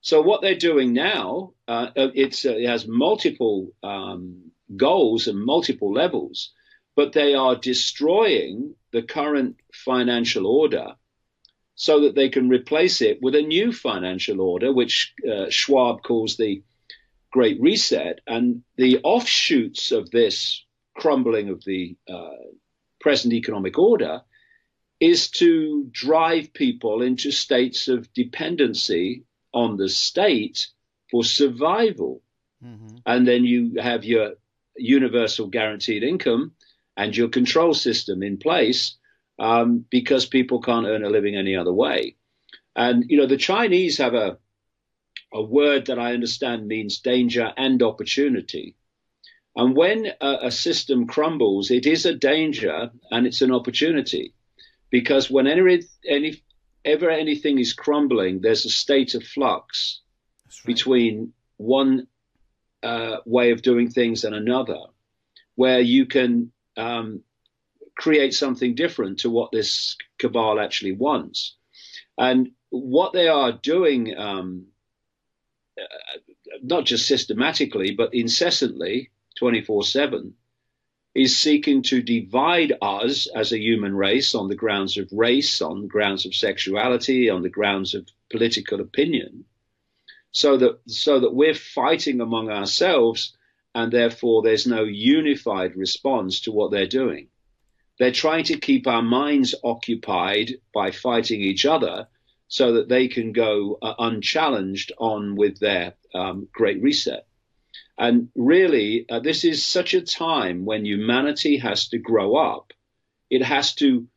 So what they're doing now, uh, it's, uh, it has multiple um, goals and multiple levels, but they are destroying the current financial order so that they can replace it with a new financial order, which uh, Schwab calls the Great Reset. And the offshoots of this crumbling of the uh, present economic order is to drive people into states of dependency on the state for survival. Mm-hmm. And then you have your universal guaranteed income and your control system in place um, because people can't earn a living any other way. And, you know, the Chinese have a, a word that I understand means danger and opportunity. And when a, a system crumbles, it is a danger and it's an opportunity. Because whenever any, any, ever anything is crumbling, there's a state of flux That's right. between one uh, way of doing things and another, where you can um, create something different to what this cabal actually wants. And what they are doing, um, not just systematically, but incessantly, twenty-four seven, is seeking to divide us as a human race on the grounds of race, on the grounds of sexuality, on the grounds of political opinion, so that so that we're fighting among ourselves, and therefore there's no unified response to what they're doing. They're trying to keep our minds occupied by fighting each other so that they can go uh, unchallenged on with their um, Great Reset. And really, uh, this is such a time when humanity has to grow up. It has to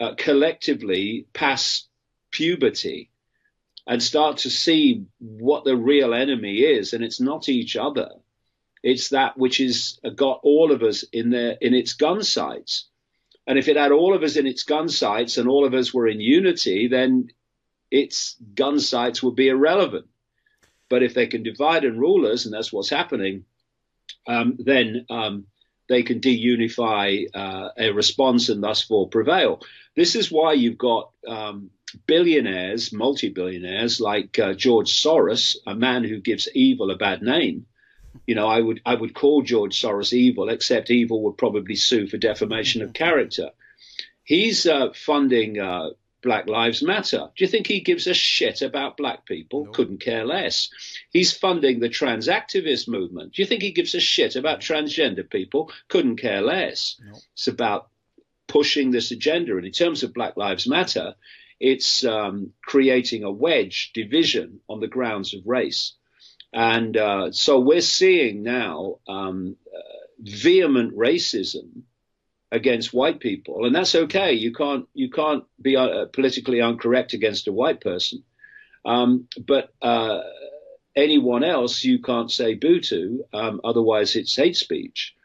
uh, collectively pass puberty and start to see what the real enemy is. And it's not each other. It's that which has got all of us in, their, in its gun sights. And if it had all of us in its gun sights and all of us were in unity, then its gun sights would be irrelevant. But if they can divide and rule us, and that's what's happening, um, then um, they can de-unify uh, a response and thus for prevail. This is why you've got um, billionaires, multi-billionaires like uh, George Soros, a man who gives evil a bad name. You know, I would I would call George Soros evil, except evil would probably sue for defamation of character. He's uh, funding uh, Black Lives Matter. Do you think he gives a shit about black people? No. Couldn't care less. He's funding the trans activist movement. Do you think he gives a shit about transgender people? Couldn't care less. No. It's about pushing this agenda. And in terms of Black Lives Matter, it's um, creating a wedge division on the grounds of race. And uh, so we're seeing now um, uh, vehement racism against white people, and that's okay. You can't you can't be uh, politically incorrect against a white person, um, but uh, anyone else you can't say boo to. Um, otherwise, it's hate speech,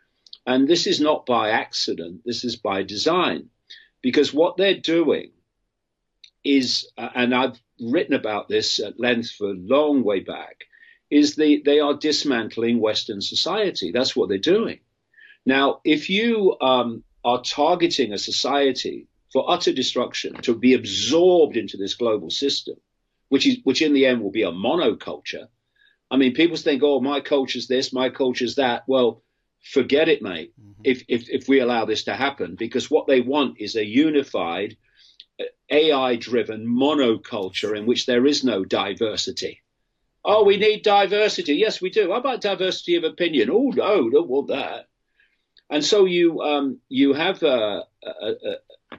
and this is not by accident. This is by design, because what they're doing is, uh, and I've written about this at length for a long way back, is the they are dismantling Western society. That's what they're doing. Now, if you um, are targeting a society for utter destruction, to be absorbed into this global system, which is which in the end will be a monoculture. I mean, people think, oh, my culture's this, my culture's that. Well, forget it, mate, mm-hmm. if, if, if we allow this to happen, because what they want is a unified, A I-driven monoculture in which there is no diversity. Oh, we need diversity. Yes, we do. How about diversity of opinion? Oh, no, don't want that. And so you um, you have uh, uh, uh,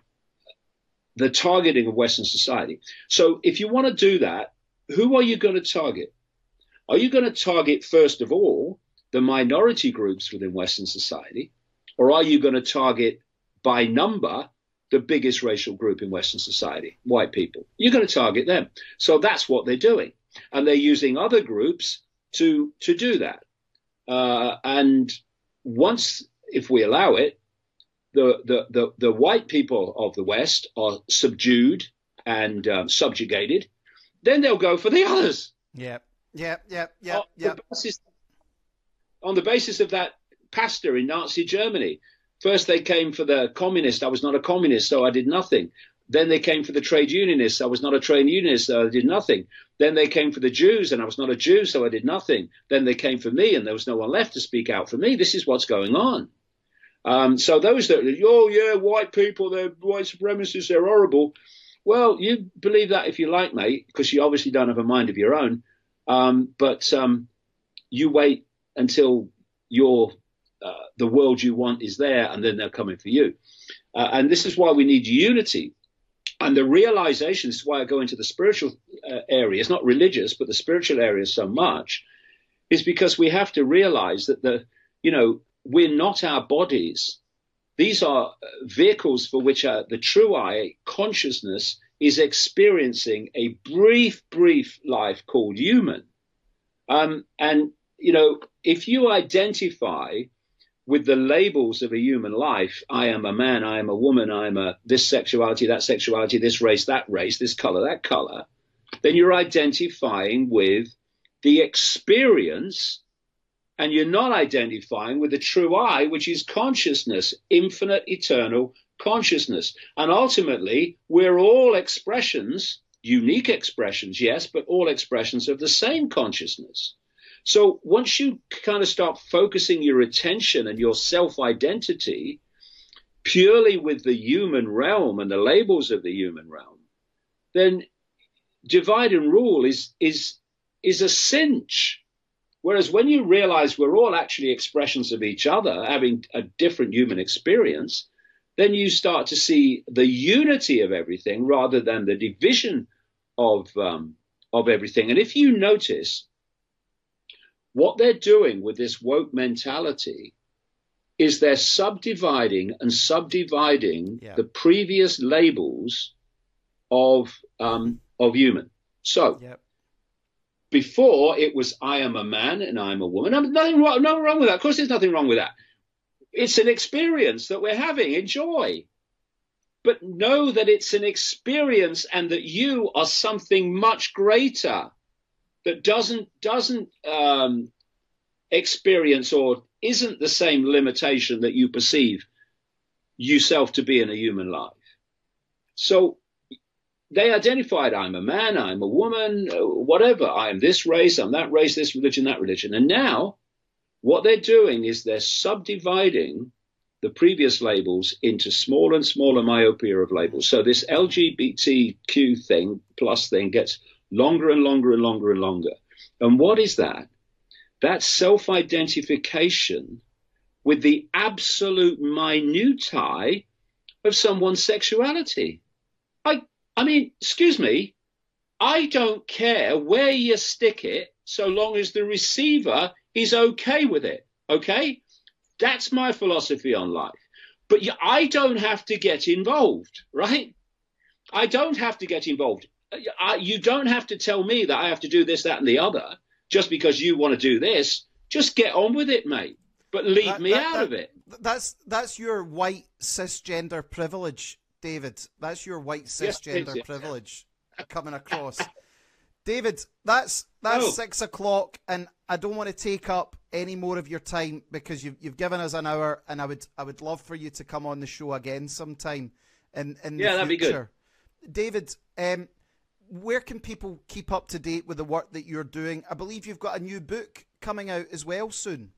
the targeting of Western society. So if you want to do that, who are you going to target? Are you going to target, first of all, the minority groups within Western society? Or are you going to target by number the biggest racial group in Western society, white people? You're going to target them. So that's what they're doing. And they're using other groups to to do that. Uh, and once, if we allow it, the, the, the, the white people of the West are subdued and um, subjugated, then they'll go for the others. Yeah, yeah, yeah, yeah. On, yeah. The, basis, on the basis of that pastor in Nazi Germany, first they came for the communist. I was not a communist, so I did nothing. Then they came for the trade unionists. I was not a trade unionist, so I did nothing. Then they came for the Jews, and I was not a Jew, so I did nothing. Then they came for me, and there was no one left to speak out for me. This is what's going on. Um, so those that, oh, yeah, white people, they're white supremacists, they're horrible. Well, you believe that if you like, mate, because you obviously don't have a mind of your own. Um, but um, you wait until your uh, the world you want is there, and then they're coming for you. Uh, and this is why we need unity. And the realization, this is why I go into the spiritual uh, area, it's not religious, but the spiritual area so much, is because we have to realize that, the, you know, we're not our bodies. These are vehicles for which uh, the true I, consciousness, is experiencing a brief, brief life called human. Um, and, you know, if you identify with the labels of a human life, I am a man, I am a woman, I am a this sexuality, that sexuality, this race, that race, this color, that color, then you're identifying with the experience and you're not identifying with the true I, which is consciousness, infinite, eternal consciousness. And ultimately, we're all expressions, unique expressions, yes, but all expressions of the same consciousness. So once you kind of start focusing your attention and your self-identity purely with the human realm and the labels of the human realm, then divide and rule is, is, is a cinch. Whereas when you realize we're all actually expressions of each other, having a different human experience, then you start to see the unity of everything rather than the division of, um, of everything. And if you notice, what they're doing with this woke mentality is they're subdividing and subdividing yeah. the previous labels of um, of human. So yep. before it was I am a man and I am a woman. I'm, nothing wrong, nothing wrong with that. Of course, there's nothing wrong with that. It's an experience that we're having. Enjoy. But know that it's an experience and that you are something much greater. That doesn't doesn't um, experience or isn't the same limitation that you perceive yourself to be in a human life. So they identified, I'm a man, I'm a woman, whatever. I'm this race, I'm that race, this religion, that religion. And now what they're doing is they're subdividing the previous labels into smaller and smaller myopia of labels. So this L G B T Q thing plus thing gets longer and longer and longer and longer. And what is that? That's self-identification with the absolute minutiae of someone's sexuality. I, I mean, excuse me, I don't care where you stick it so long as the receiver is okay with it, okay? That's my philosophy on life. But I don't have to get involved, right? I don't have to get involved. I, you don't have to tell me that I have to do this, that, and the other just because you want to do this. Just get on with it, mate. But leave that, me that, out that, of it. That's that's your white cisgender privilege, David. That's your white cisgender yes, yes. privilege coming across, David. That's that's oh. six o'clock, and I don't want to take up any more of your time because you've you've given us an hour, and I would I would love for you to come on the show again sometime in in yeah, the future. That'd be good, David. Um, Where can people keep up to date with the work that you're doing? I believe you've got a new book coming out as well soon.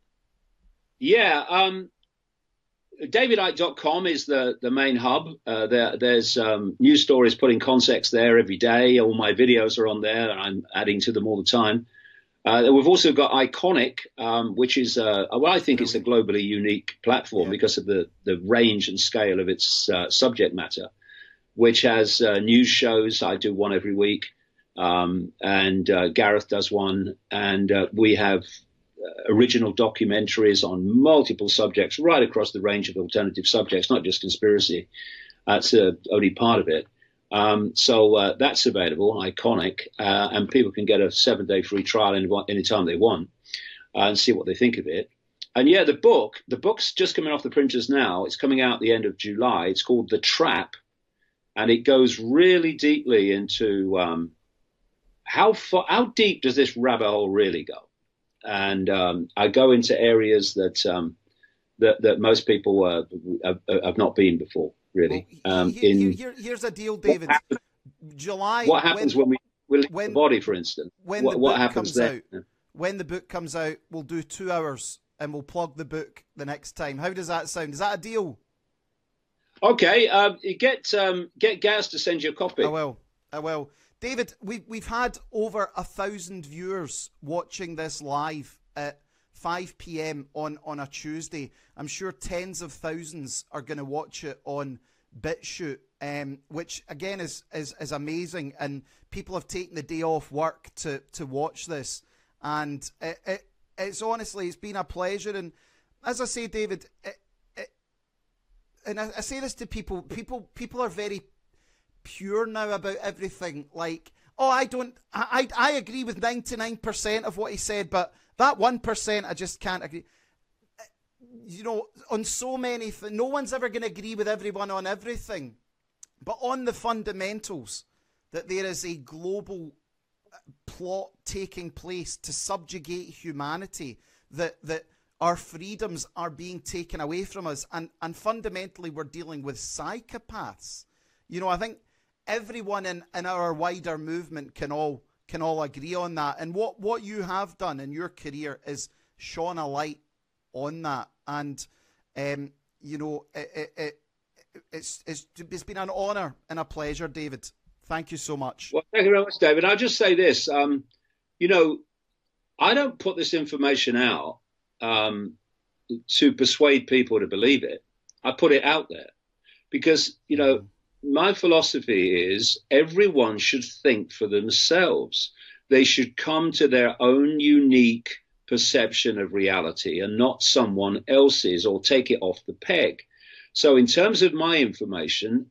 Yeah, um, David Icke dot com is the, the main hub. Uh, there, there's um, news stories put in context there every day. All my videos are on there, and I'm adding to them all the time. Uh, we've also got Ickonic, um, which is, uh, well, I think it's a globally unique platform, yeah, because of the, the range and scale of its uh, subject matter, which has uh, news shows. I do one every week, um, and uh, Gareth does one. And uh, we have original documentaries on multiple subjects right across the range of alternative subjects, not just conspiracy. That's uh, only part of it. Um, so uh, that's available, Ickonic, uh, and people can get a seven-day free trial any, any time they want uh, and see what they think of it. And, yeah, the book, the book's just coming off the printers now. It's coming out at the end of July. It's called The Trap, and it goes really deeply into um, how far, how deep does this rabbit hole really go? And um, I go into areas that um, that, that most people uh, have, have not been before. Really. Um, in Here, here's a deal, David. What happens, July. What happens when, when we release when, the body, for instance? When what, the book what happens comes then? out? When the book comes out, we'll do two hours and we'll plug the book the next time. How does that sound? Is that a deal? Okay. Um, get um, get Gaz to send you a copy. I will. I will. David, we've we've had over a thousand viewers watching this live at five p m on on a Tuesday. I'm sure tens of thousands are going to watch it on BitChute, um, which again is, is is amazing. And people have taken the day off work to to watch this, and it, it it's honestly it's been a pleasure. And as I say, David, it, it, and I, I say this to people, people people are very pure now about everything. Like, oh, I don't, I I, I agree with ninety-nine percent of what he said, but that one percent, I just can't agree. You know, on so many things, no one's ever going to agree with everyone on everything. But on the fundamentals, that there is a global plot taking place to subjugate humanity, that that our freedoms are being taken away from us. And, and fundamentally, we're dealing with psychopaths. You know, I think everyone in, in our wider movement can all... can all agree on that, and what what you have done in your career is shone a light on that. And um you know, it, it, it it's it's it's been an honor and a pleasure, David. Thank you so much. Well, thank you very much, David. I'll just say this, um you know, I don't put this information out um to persuade people to believe it. I put it out there because, you know, my philosophy is everyone should think for themselves. They should come to their own unique perception of reality and not someone else's, or take it off the peg. So in terms of my information,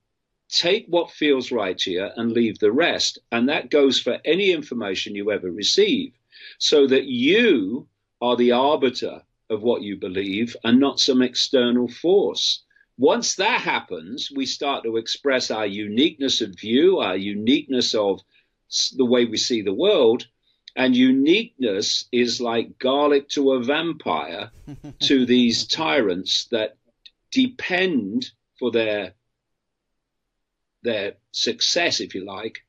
take what feels right to you and leave the rest. And that goes for any information you ever receive, so that you are the arbiter of what you believe and not some external force. Once that happens, we start to express our uniqueness of view, our uniqueness of the way we see the world. And uniqueness is like garlic to a vampire to these tyrants that depend for their, their success, if you like,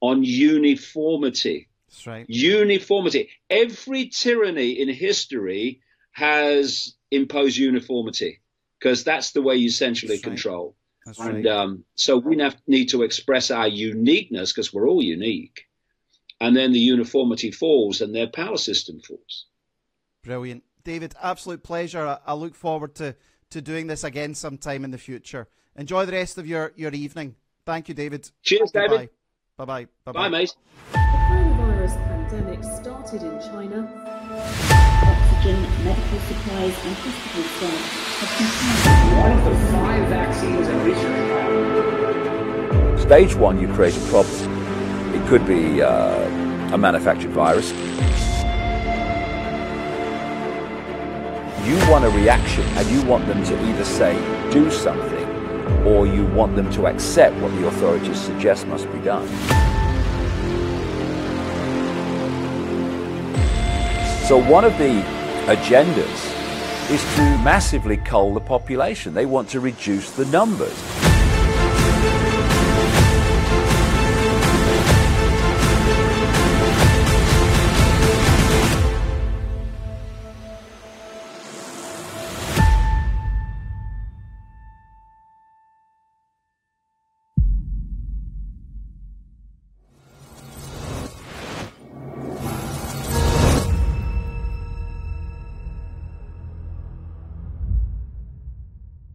on uniformity. That's right. Uniformity. Every tyranny in history has imposed uniformity, because that's the way you centrally that's control. Right. And right. um, so we need to express our uniqueness, because we're all unique. And then the uniformity falls and their power system falls. Brilliant. David, absolute pleasure. I, I look forward to, to doing this again sometime in the future. Enjoy the rest of your, your evening. Thank you, David. Cheers, Bye-bye. David. Bye-bye. Bye-bye. Bye, mate. The coronavirus pandemic started in China. Medical supplies, and hospital staff. One of the five vaccines and research trials. Stage one, you create a problem. It could be uh, a manufactured virus. You want a reaction, and you want them to either say, do something, or you want them to accept what the authorities suggest must be done. So one of the agendas is to massively cull the population. They want to reduce the numbers.